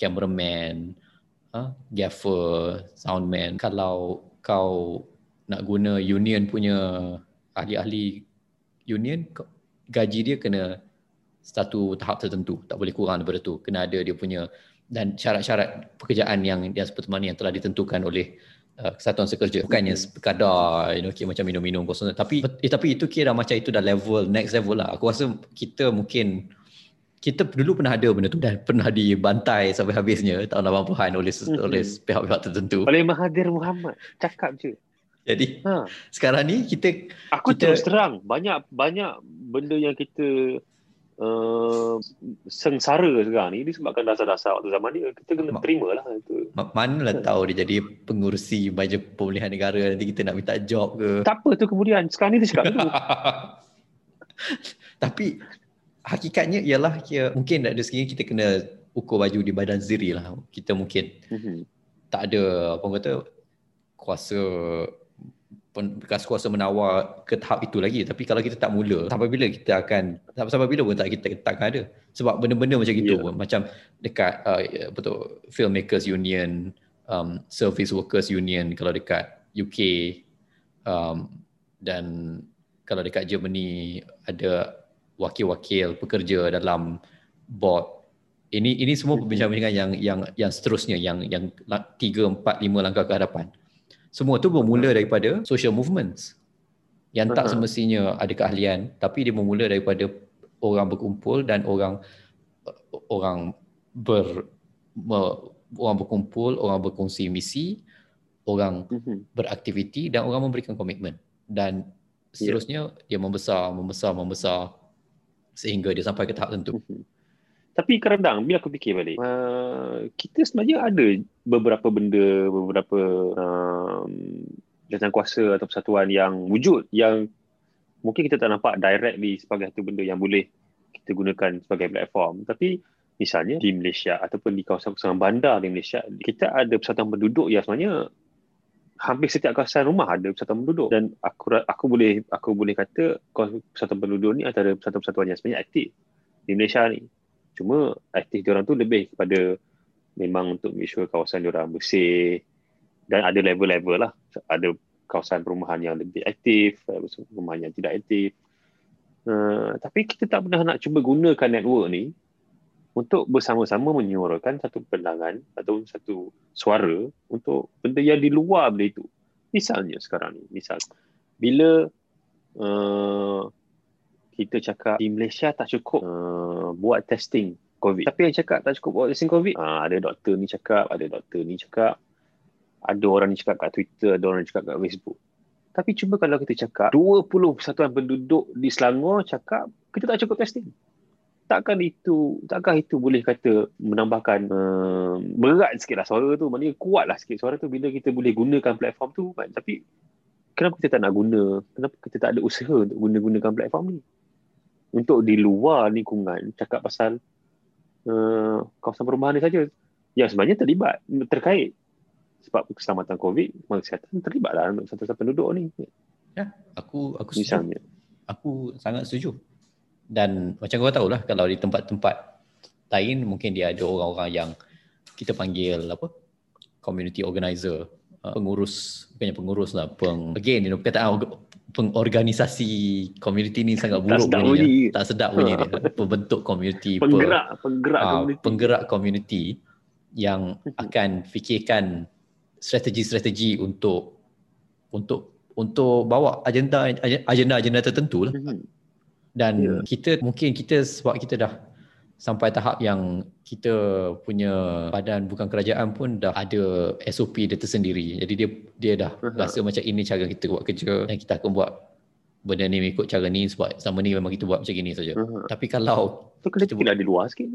cameraman, ha, gaffer, soundman. Kalau kau nak guna union punya ahli-ahli union, gaji dia kena satu tahap tertentu, tak boleh kurang daripada tu. Kena ada dia punya dan syarat-syarat pekerjaan yang dia seperti mana yang telah ditentukan oleh uh, kesatuan sekerja. Bukannya sekadar you know, macam minum-minum kosong, tapi eh, tapi itu kira macam itu dah level next level lah. Aku rasa kita mungkin kita dulu pernah ada benda tu dan pernah dibantai sampai habisnya tahun lapan puluhan oleh mm-hmm. oleh pihak-pihak tertentu. Oleh Mahathir Mohamad, cakap je. Jadi ha. sekarang ni kita aku kita... terus terang banyak banyak benda yang kita uh, sengsara sekarang ni disebabkan dasar-dasar waktu zaman dia, kita kena Ma- terimalah itu. Manalah ha. tahu dia jadi pengurusi Majlis Pemilihan Negara, nanti kita nak minta job ke. Tak apa tu kemudian, sekarang ni dia cakap tu. Tapi hakikatnya ialah ya, mungkin ada sekiranya kita kena ukur baju di badan sendiri lah. Kita mungkin mm-hmm. tak ada apa kata kuasa bekas kuasa menawar ke tahap itu lagi. Tapi kalau kita tak mula, sampai bila kita akan sampai bila pun tak kita takkan ada. Sebab benda-benda macam gitu yeah. pun macam dekat uh, betul Filmmakers Union, um, Service Workers Union kalau dekat U K, um, dan kalau dekat Germany ada wakil-wakil pekerja dalam board. Ini ini semua perbincangan yang yang yang seterusnya yang yang tiga, empat, lima langkah ke hadapan. Semua tu bermula daripada social movements yang tak semestinya ada keahlian, tapi dia bermula daripada orang berkumpul dan orang orang ber orang berkumpul, orang berkongsi misi, orang beraktiviti dan orang memberikan komitmen. Dan seterusnya dia membesar, membesar, membesar sehingga dia sampai ke tahap tentu. Mm-hmm. Tapi kadang bila aku fikir balik, uh, kita sebenarnya ada beberapa benda, beberapa uh, jawatankuasa atau persatuan yang wujud yang mungkin kita tak nampak directly sebagai satu benda yang boleh kita gunakan sebagai platform. Tapi misalnya di Malaysia ataupun di kawasan-kawasan bandar di Malaysia, kita ada persatuan penduduk yang sebenarnya hampir setiap kawasan rumah ada persatuan penduduk. Dan aku aku boleh aku boleh kata persatuan penduduk ni antara persatuan-persatuan yang sebenarnya aktif di Malaysia ni. Cuma aktif diorang tu lebih kepada memang untuk make sure kawasan diorang bersih, dan ada level-level lah. Ada kawasan perumahan yang lebih aktif, perumahan yang tidak aktif. Uh, tapi kita tak pernah nak cuba gunakan network ni untuk bersama-sama menyuarakan satu pandangan atau satu suara untuk benda yang di luar benda itu. Misalnya sekarang ni, misal bila uh, kita cakap di Malaysia tak cukup uh, buat testing COVID. Tapi yang cakap tak cukup buat testing COVID, ha, ada doktor ni cakap, ada doktor ni cakap, ada orang ni cakap kat Twitter, ada orang ni cakap kat Facebook. Tapi cuba kalau kita cakap dua puluh persatuan penduduk di Selangor cakap kita tak cukup testing. Takkan itu, takkan itu boleh kata menambahkan uh, berat sikitlah suara tu. Maknanya kuatlah sikit suara tu bila kita boleh gunakan platform tu. Kan? Tapi kenapa kita tak nak guna? Kenapa kita tak ada usaha untuk guna-gunakan platform ni? untuk di luar lingkungan cakap pasal uh, kawasan perumahan ni saja yang sebenarnya terlibat, terkait sebab keselamatan COVID, kesihatan terlibatlah satu-satu penduduk ni. Ya, aku aku setuju. Aku sangat setuju. Dan macam kau tahu lah, kalau di tempat-tempat lain mungkin dia ada orang-orang yang kita panggil apa? Community organizer, pengurus, bukannya pengurus lah, peng, again, you know, perkataan pengorganisasi community ni sangat buruk tak bunyinya. Tak sedap bunyi dia. Pembentuk community. Penggerak. Per, penggerak, uh, community. penggerak community yang akan fikirkan strategi-strategi untuk untuk untuk bawa agenda agenda-agenda tertentu lah. Dan yeah. kita mungkin kita sebab kita dah sampai tahap yang kita punya badan bukan kerajaan pun dah ada S O P dia tersendiri. Jadi dia dia dah uh-huh. rasa macam ini cara kita buat kerja dan kita akan buat benda ni mengikut cara ni sebab sama ni memang kita buat macam gini saja. Uh-huh. Tapi kalau kita so, buat di luar sikit.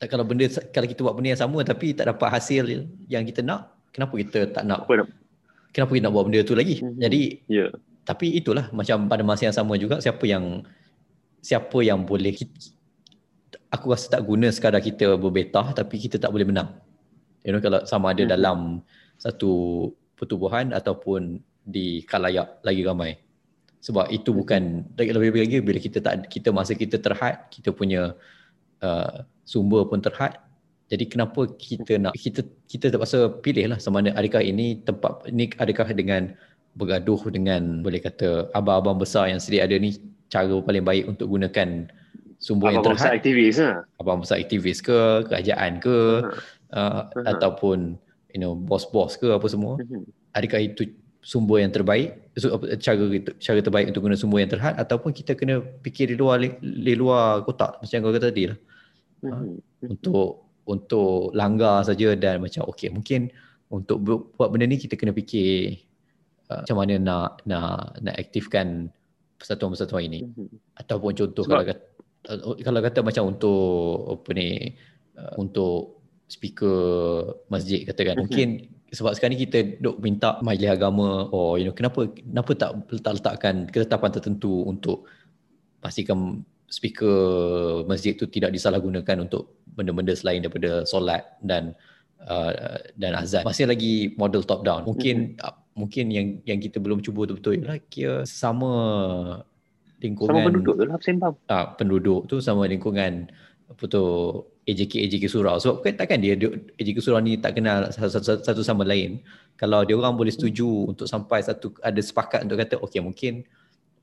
Tak kalau benda kalau kita buat benda yang sama tapi tak dapat hasil yang kita nak, kenapa kita tak nak? Apa, kenapa kita nak buat benda tu lagi? Uh-huh. Jadi yeah. tapi itulah macam pada masa yang sama juga siapa yang siapa yang boleh kita, aku rasa tak guna sekadar kita berbetah tapi kita tak boleh menang. You know, kalau sama ada hmm. dalam satu pertubuhan ataupun di kalayak lagi ramai. Sebab itu bukan, lebih-lebih lagi bila kita tak kita masa kita terhad, kita punya uh, sumber pun terhad. Jadi kenapa kita nak kita kita terpaksa pilihlah sama ada adakah ini tempat ini adakah dengan bergaduh dengan boleh kata abang-abang besar yang sedia ada ni cara paling baik untuk gunakan sumber abang yang terhad, aktivis, abang besar aktivis ke, kerajaan ke, uh-huh. Uh, uh-huh. ataupun you know bos-bos ke apa semua, uh-huh. adakah itu sumber yang terbaik, cara cara terbaik untuk guna sumber yang terhad ataupun kita kena fikir di luar di luar kotak macam kau kata tadi lah, uh, uh-huh. untuk untuk langgar saja dan macam okey mungkin untuk buat benda ni kita kena fikir uh, macam mana nak nak nak aktifkan persatuan-persatuan ini, uh-huh. ataupun contoh Sebab, kalau kata kalau kata macam untuk apa ni uh, untuk speaker masjid katakan mm-hmm. mungkin sebab sekarang ni kita duk minta majlis agama or you know kenapa kenapa tak letak-letakkan ketetapan tertentu untuk pastikan speaker masjid tu tidak disalahgunakan untuk benda-benda selain daripada solat dan uh, dan azan. Masih lagi model top down mungkin mm-hmm. uh, mungkin yang yang kita belum cuba betul-betul ialah kira sama lingkungan sama penduduk tu lah sembang. Ah, penduduk tu sama lingkungan apa tu A J K A J K surau. Sebab bukan takkan dia A J K surau ni tak kenal satu, satu sama lain. Kalau dia orang boleh setuju hmm. untuk sampai satu ada sepakat untuk kata okey mungkin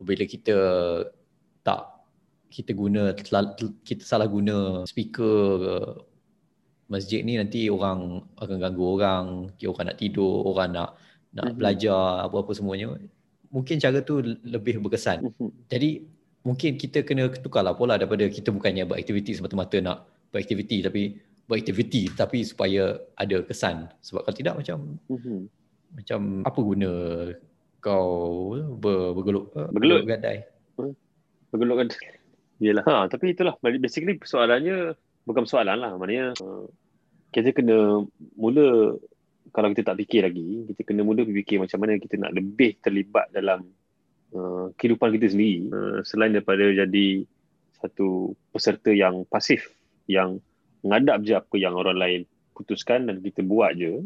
bila kita tak kita guna kita salah guna speaker masjid ni nanti orang akan ganggu orang, orang nak tidur, orang nak nak hmm. belajar apa-apa semuanya. Mungkin cara tu lebih berkesan. Jadi mungkin kita kena tukarlah pola daripada kita bukannya beraktiviti semata-mata nak beraktiviti tapi beraktiviti tapi supaya ada kesan. Sebab kalau tidak macam uh-huh. macam apa guna kau ber, bergeluk bergeluk gadai. Bergeluk gadai. Yalah. Ha, tapi itulah basically soalannya bukan soalan lah. Maknanya kita kena mula kalau kita tak fikir lagi, kita kena mula fikir macam mana kita nak lebih terlibat dalam uh, kehidupan kita sendiri uh, selain daripada jadi satu peserta yang pasif yang menghadap je apa yang orang lain putuskan dan kita buat je.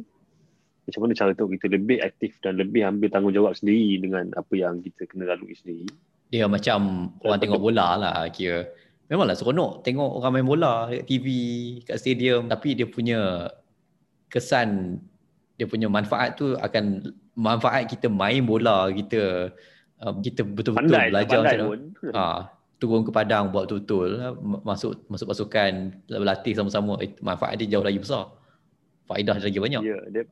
Macam mana cara tu kita lebih aktif dan lebih ambil tanggungjawab sendiri dengan apa yang kita kena lalui sendiri. Dia macam dan orang tengok bola lah kira. Memanglah seronok tengok orang main bola kat T V, kat stadium tapi dia punya kesan dia punya manfaat tu akan manfaat kita main bola kita um, kita betul-betul pandai, belajar pandai macam mana ha, turun ke padang buat betul-betul masuk masuk pasukan berlatih sama-sama eh, manfaat dia jauh lagi besar, faedah dia lagi banyak ya dia,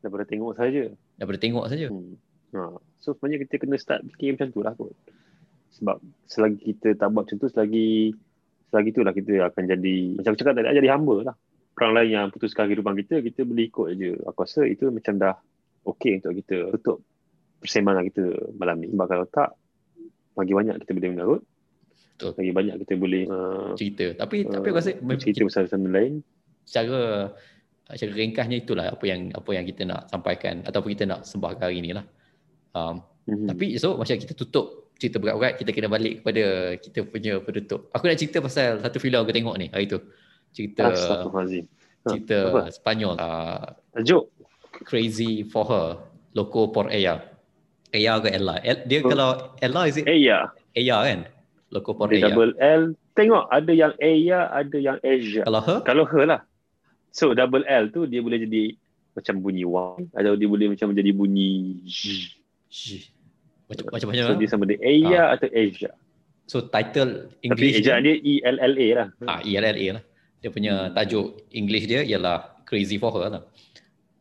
daripada tengok saja daripada tengok saja hmm. ha. So sebenarnya kita kena start fikir macam tu lah kot sebab selagi kita tak buat macam tu selagi selagi tu lah kita akan jadi macam aku cakap tak jadi hamba lah orang lain yang putuskan kehidupan kita, kita boleh ikut je. Aku rasa itu macam dah okey untuk kita tutup persembahan kita malam ni. Sebab kalau tak, lagi banyak kita boleh mengarut. Betul. Lagi banyak kita boleh uh, cerita. Tapi, uh, tapi aku rasa cerita bersama-sama lain. Secara, secara ringkasnya itulah apa yang apa yang kita nak sampaikan ataupun kita nak sembah hari ni lah. Um, mm-hmm. Tapi so macam kita tutup cerita berat-berat, kita kena balik kepada kita punya penutup. Aku nak cerita pasal satu filem aku tengok ni hari tu. Cerita cerita apa? Spanyol. Tajuk Crazy for Her, Loco por Aya. Aya ke Ella? Dia oh. Kalau Ella is it? Aya. Aya kan? Loco por Aya. Double L. Tengok ada yang Aya, ada yang Asia. Kalau her? Kalau her lah. So double L tu dia boleh jadi macam bunyi Y atau dia boleh macam menjadi bunyi J. J. Macam macam macam. So dia sama ada Aya ha. Atau Asia. So title English dia, dia E L L A lah. Ah ha, E L L A lah. Dia punya tajuk English dia ialah Crazy for Her lah.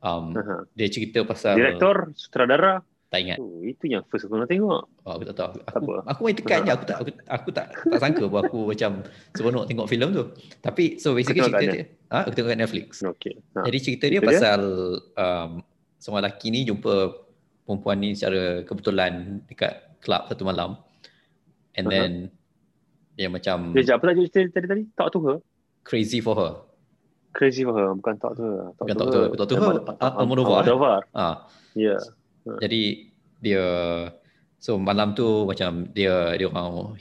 Um, uh-huh. Dia cerita pasal direktor, sutradara. Tak ingat. Oh, itu yang first aku nak tengok. Oh, aku tak tahu. Aku tak aku main tekan je. Aku tak aku, aku tak tak sangka bahawa aku macam seronok tengok filem tu. Tapi so basically cerita dia. Ah, ha? Aku tengok kat Netflix. Okey. Ha. Jadi cerita dia cerita pasal dia? Um, seorang lelaki ni jumpa perempuan ni secara kebetulan dekat club satu malam. And uh-huh. then dia macam dia apa tajuk cerita tadi tadi? Talk to Her. Crazy for Her. Crazy for Her. Bukan Talk to Her. Talk bukan to Her. Talk to Her. Almodovar. Almodovar. Ah. Ya. Jadi dia so malam tu macam dia dia orang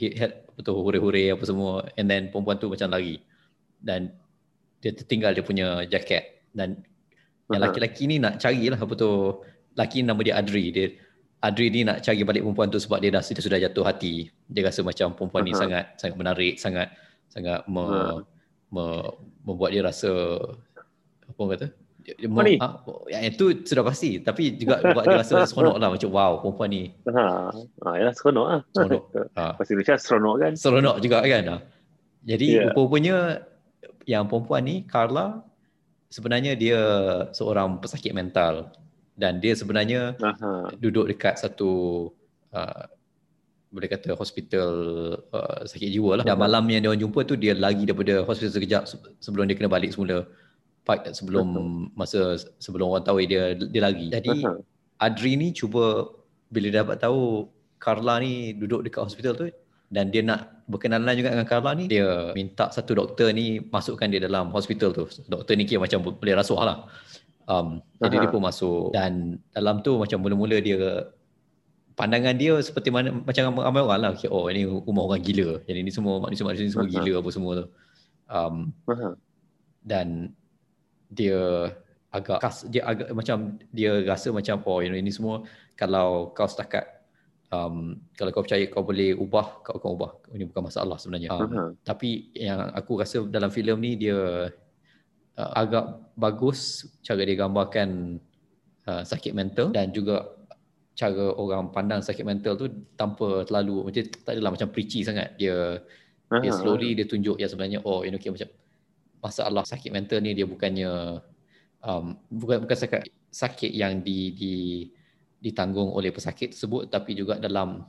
betul hore-hore apa semua, and then perempuan tu macam lari dan dia tertinggal dia punya jaket dan uh-huh. yang laki-laki ni nak carilah apa tu, laki nama dia Adri, dia Adri ni nak cari balik perempuan tu sebab dia dah dia sudah jatuh hati, dia rasa macam perempuan uh-huh. ni sangat sangat menarik, sangat sangat me, uh-huh. me, membuat dia rasa apa orang kata Mau, ha, yang itu sudah pasti. Tapi juga buat dia rasa seronok lah. Macam wow, perempuan ni ha, ha, yalah seronok lah. Seronok ha. Pasti Malaysia seronok kan. Seronok juga kan ha. Jadi yeah. rupanya yang perempuan ni Carla sebenarnya dia seorang pesakit mental. Dan dia sebenarnya Aha. duduk dekat satu uh, boleh kata hospital uh, sakit jiwa lah. Dan malam yang dia orang jumpa tu dia lagi daripada hospital sekejap sebelum dia kena balik semula, sebelum masa sebelum orang tahu dia dia lagi. Jadi uh-huh. Adri ni cuba bila dia dapat tahu Carla ni duduk dekat hospital tu dan dia nak berkenalan juga dengan Carla ni, dia minta satu doktor ni masukkan dia dalam hospital tu. Doktor ni kira macam boleh rasuah lah. Um, uh-huh. Jadi dia pun masuk dan dalam tu macam mula-mula dia pandangan dia seperti mana macam ramai orang lah. Okay, oh ini rumah orang gila. Jadi ni semua manusia-manusia ni semua uh-huh. gila apa semua tu. Um, uh-huh. Dan dia agak khas, dia agak macam dia rasa macam oh you know, ini semua kalau kau setakat um, kalau kau percaya kau boleh ubah, kau akan ubah, ini bukan masalah sebenarnya. um, uh-huh. Tapi yang aku rasa dalam filem ni dia uh, agak bagus cara dia gambarkan uh, sakit mental dan juga cara orang pandang sakit mental tu tanpa terlalu macam tak adalah macam preachy sangat. Dia uh-huh. dia slowly dia tunjuk yang sebenarnya oh you know, okay, macam masalah sakit mental ni dia bukannya um, bukan bukan sakit, sakit yang di, di ditanggung oleh pesakit tersebut, tapi juga dalam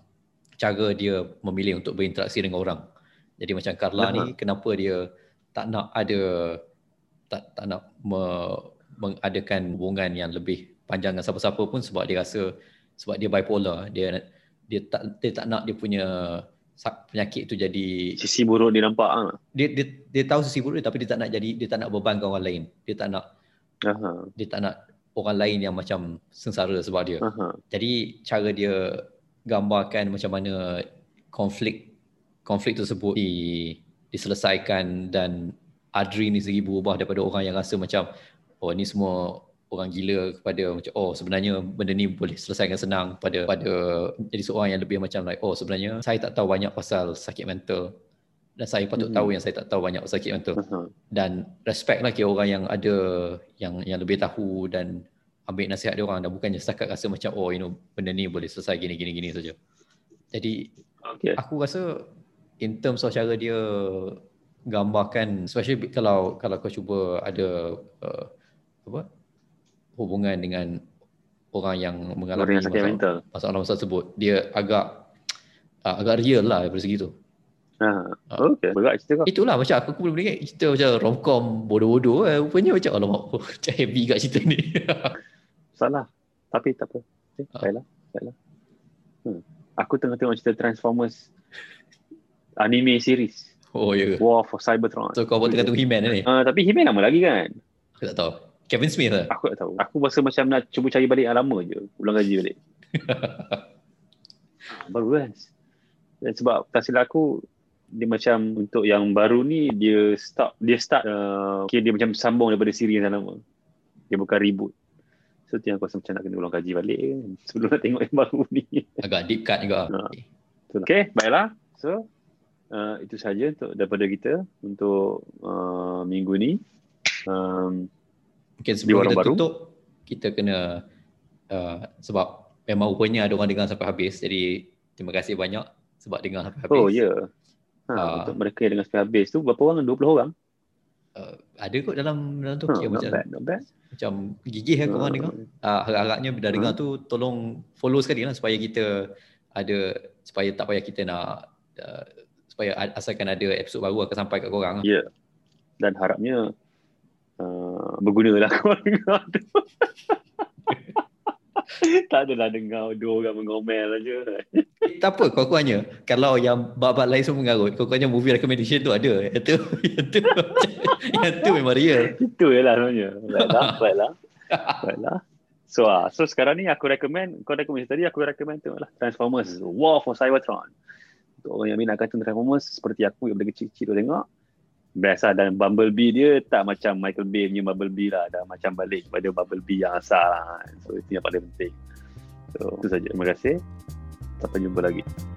cara dia memilih untuk berinteraksi dengan orang. Jadi macam Carla uh-huh. ni kenapa dia tak nak ada tak tak nak me, mengadakan hubungan yang lebih panjang dengan siapa-siapa pun sebab dia rasa sebab dia bipolar, dia dia tak dia tak nak dia punya penyakit tu jadi sisi buruk dia nampak ah. Dia dia dia tahu sisi buruk dia tapi dia tak nak jadi dia tak nak bebankan orang lain. Dia tak nak uh-huh. dia tak nak orang lain yang macam sengsara sebab dia. Uh-huh. Jadi cara dia gambarkan macam mana konflik konflik tersebut di, diselesaikan dan Adri ni segi berubah daripada orang yang rasa macam oh ni semua orang gila kepada macam oh sebenarnya benda ni boleh selesaikan senang pada pada jadi seorang yang lebih macam like oh sebenarnya saya tak tahu banyak pasal sakit mental dan saya patut mm-hmm. tahu yang saya tak tahu banyak pasal sakit mental uh-huh. dan respect lah kira orang yang ada yang yang lebih tahu dan ambil nasihat dia orang dan bukannya setakat rasa macam oh you know benda ni boleh selesai gini gini gini saja. Jadi okay. aku rasa in terms of cara dia gambarkan especially kalau kalau kau cuba ada uh, apa hubungan dengan orang yang mengalami masalah, masalah-masalah tersebut. Dia agak uh, agak real lah daripada segi tu. Ha, uh, okay. Berat cerita kau. Itulah macam aku, aku boleh beringat cerita macam rom-com bodoh-bodoh. Eh. Rupanya macam alamak, oh, macam heavy kat cerita ni. Salah. Tapi tak apa. Okay, uh. Baiklah. Baiklah. Hmm. Aku tengah tengok cerita Transformers anime series. Oh, ya yeah. War for Cybertron. So kau buat tengah tengok He-Man ni? Uh, tapi He-Man lama lagi kan? Aku tak tahu. Kevin Smith lah. Aku tak tahu. Aku rasa macam nak cuba cari balik yang lama je. Ulang gaji balik. Baru kan. Sebab tak silap aku, dia macam untuk yang baru ni, dia start, dia start uh, okay, dia macam sambung daripada siri yang lama. Dia bukan reboot. So tu yang aku rasa macam nak kena ulang kaji balik sebelum nak tengok yang baru ni. Agak deep cut juga. Ha. Okay, baiklah. So uh, itu sahaja untuk daripada kita untuk uh, minggu ni. Um, okay, sebelum kita tutup, kita kena uh, sebab memang rupanya ada orang dengar sampai habis. Jadi terima kasih banyak sebab dengar sampai habis. Oh ya. Yeah. Ha, uh, untuk mereka yang dengar sampai habis tu berapa orang? dua puluh orang. Uh, ada kot dalam dalam tu. Huh, macam bad, bad. Macam gigih aku uh, orang dengar. Uh, harap-harapnya bila uh. dengar tu tolong follow sekali lah supaya kita ada, supaya tak payah kita nak uh, supaya asalkan ada episod baru akan sampai kat korang. Ya. Yeah. Dan harapnya uh, bergunalah korang dengar tu. Tak adalah dengar dua orang mengomel aja. Tak apa, kurang-kurangnya kalau yang bab-bab lain semua mengarut, kurang-kurangnya movie recommendation tu ada. Itu itu itu memang real. Itu jelah sebenarnya. Baiklah, baiklah. Baiklah. So, uh, so sekarang ni aku recommend, kau recommend tadi, aku recommend tengoklah Transformers War for Cybertron. Untuk orang yang minat kartun Transformers seperti aku yang dari kecil-kecil dah tengok. Best lah, dan Bumblebee dia tak macam Michael Bay punya Bumblebee lah, dah macam balik kepada Bumblebee yang asal lah. So itu yang paling penting. So itu saja, terima kasih, sampai jumpa lagi.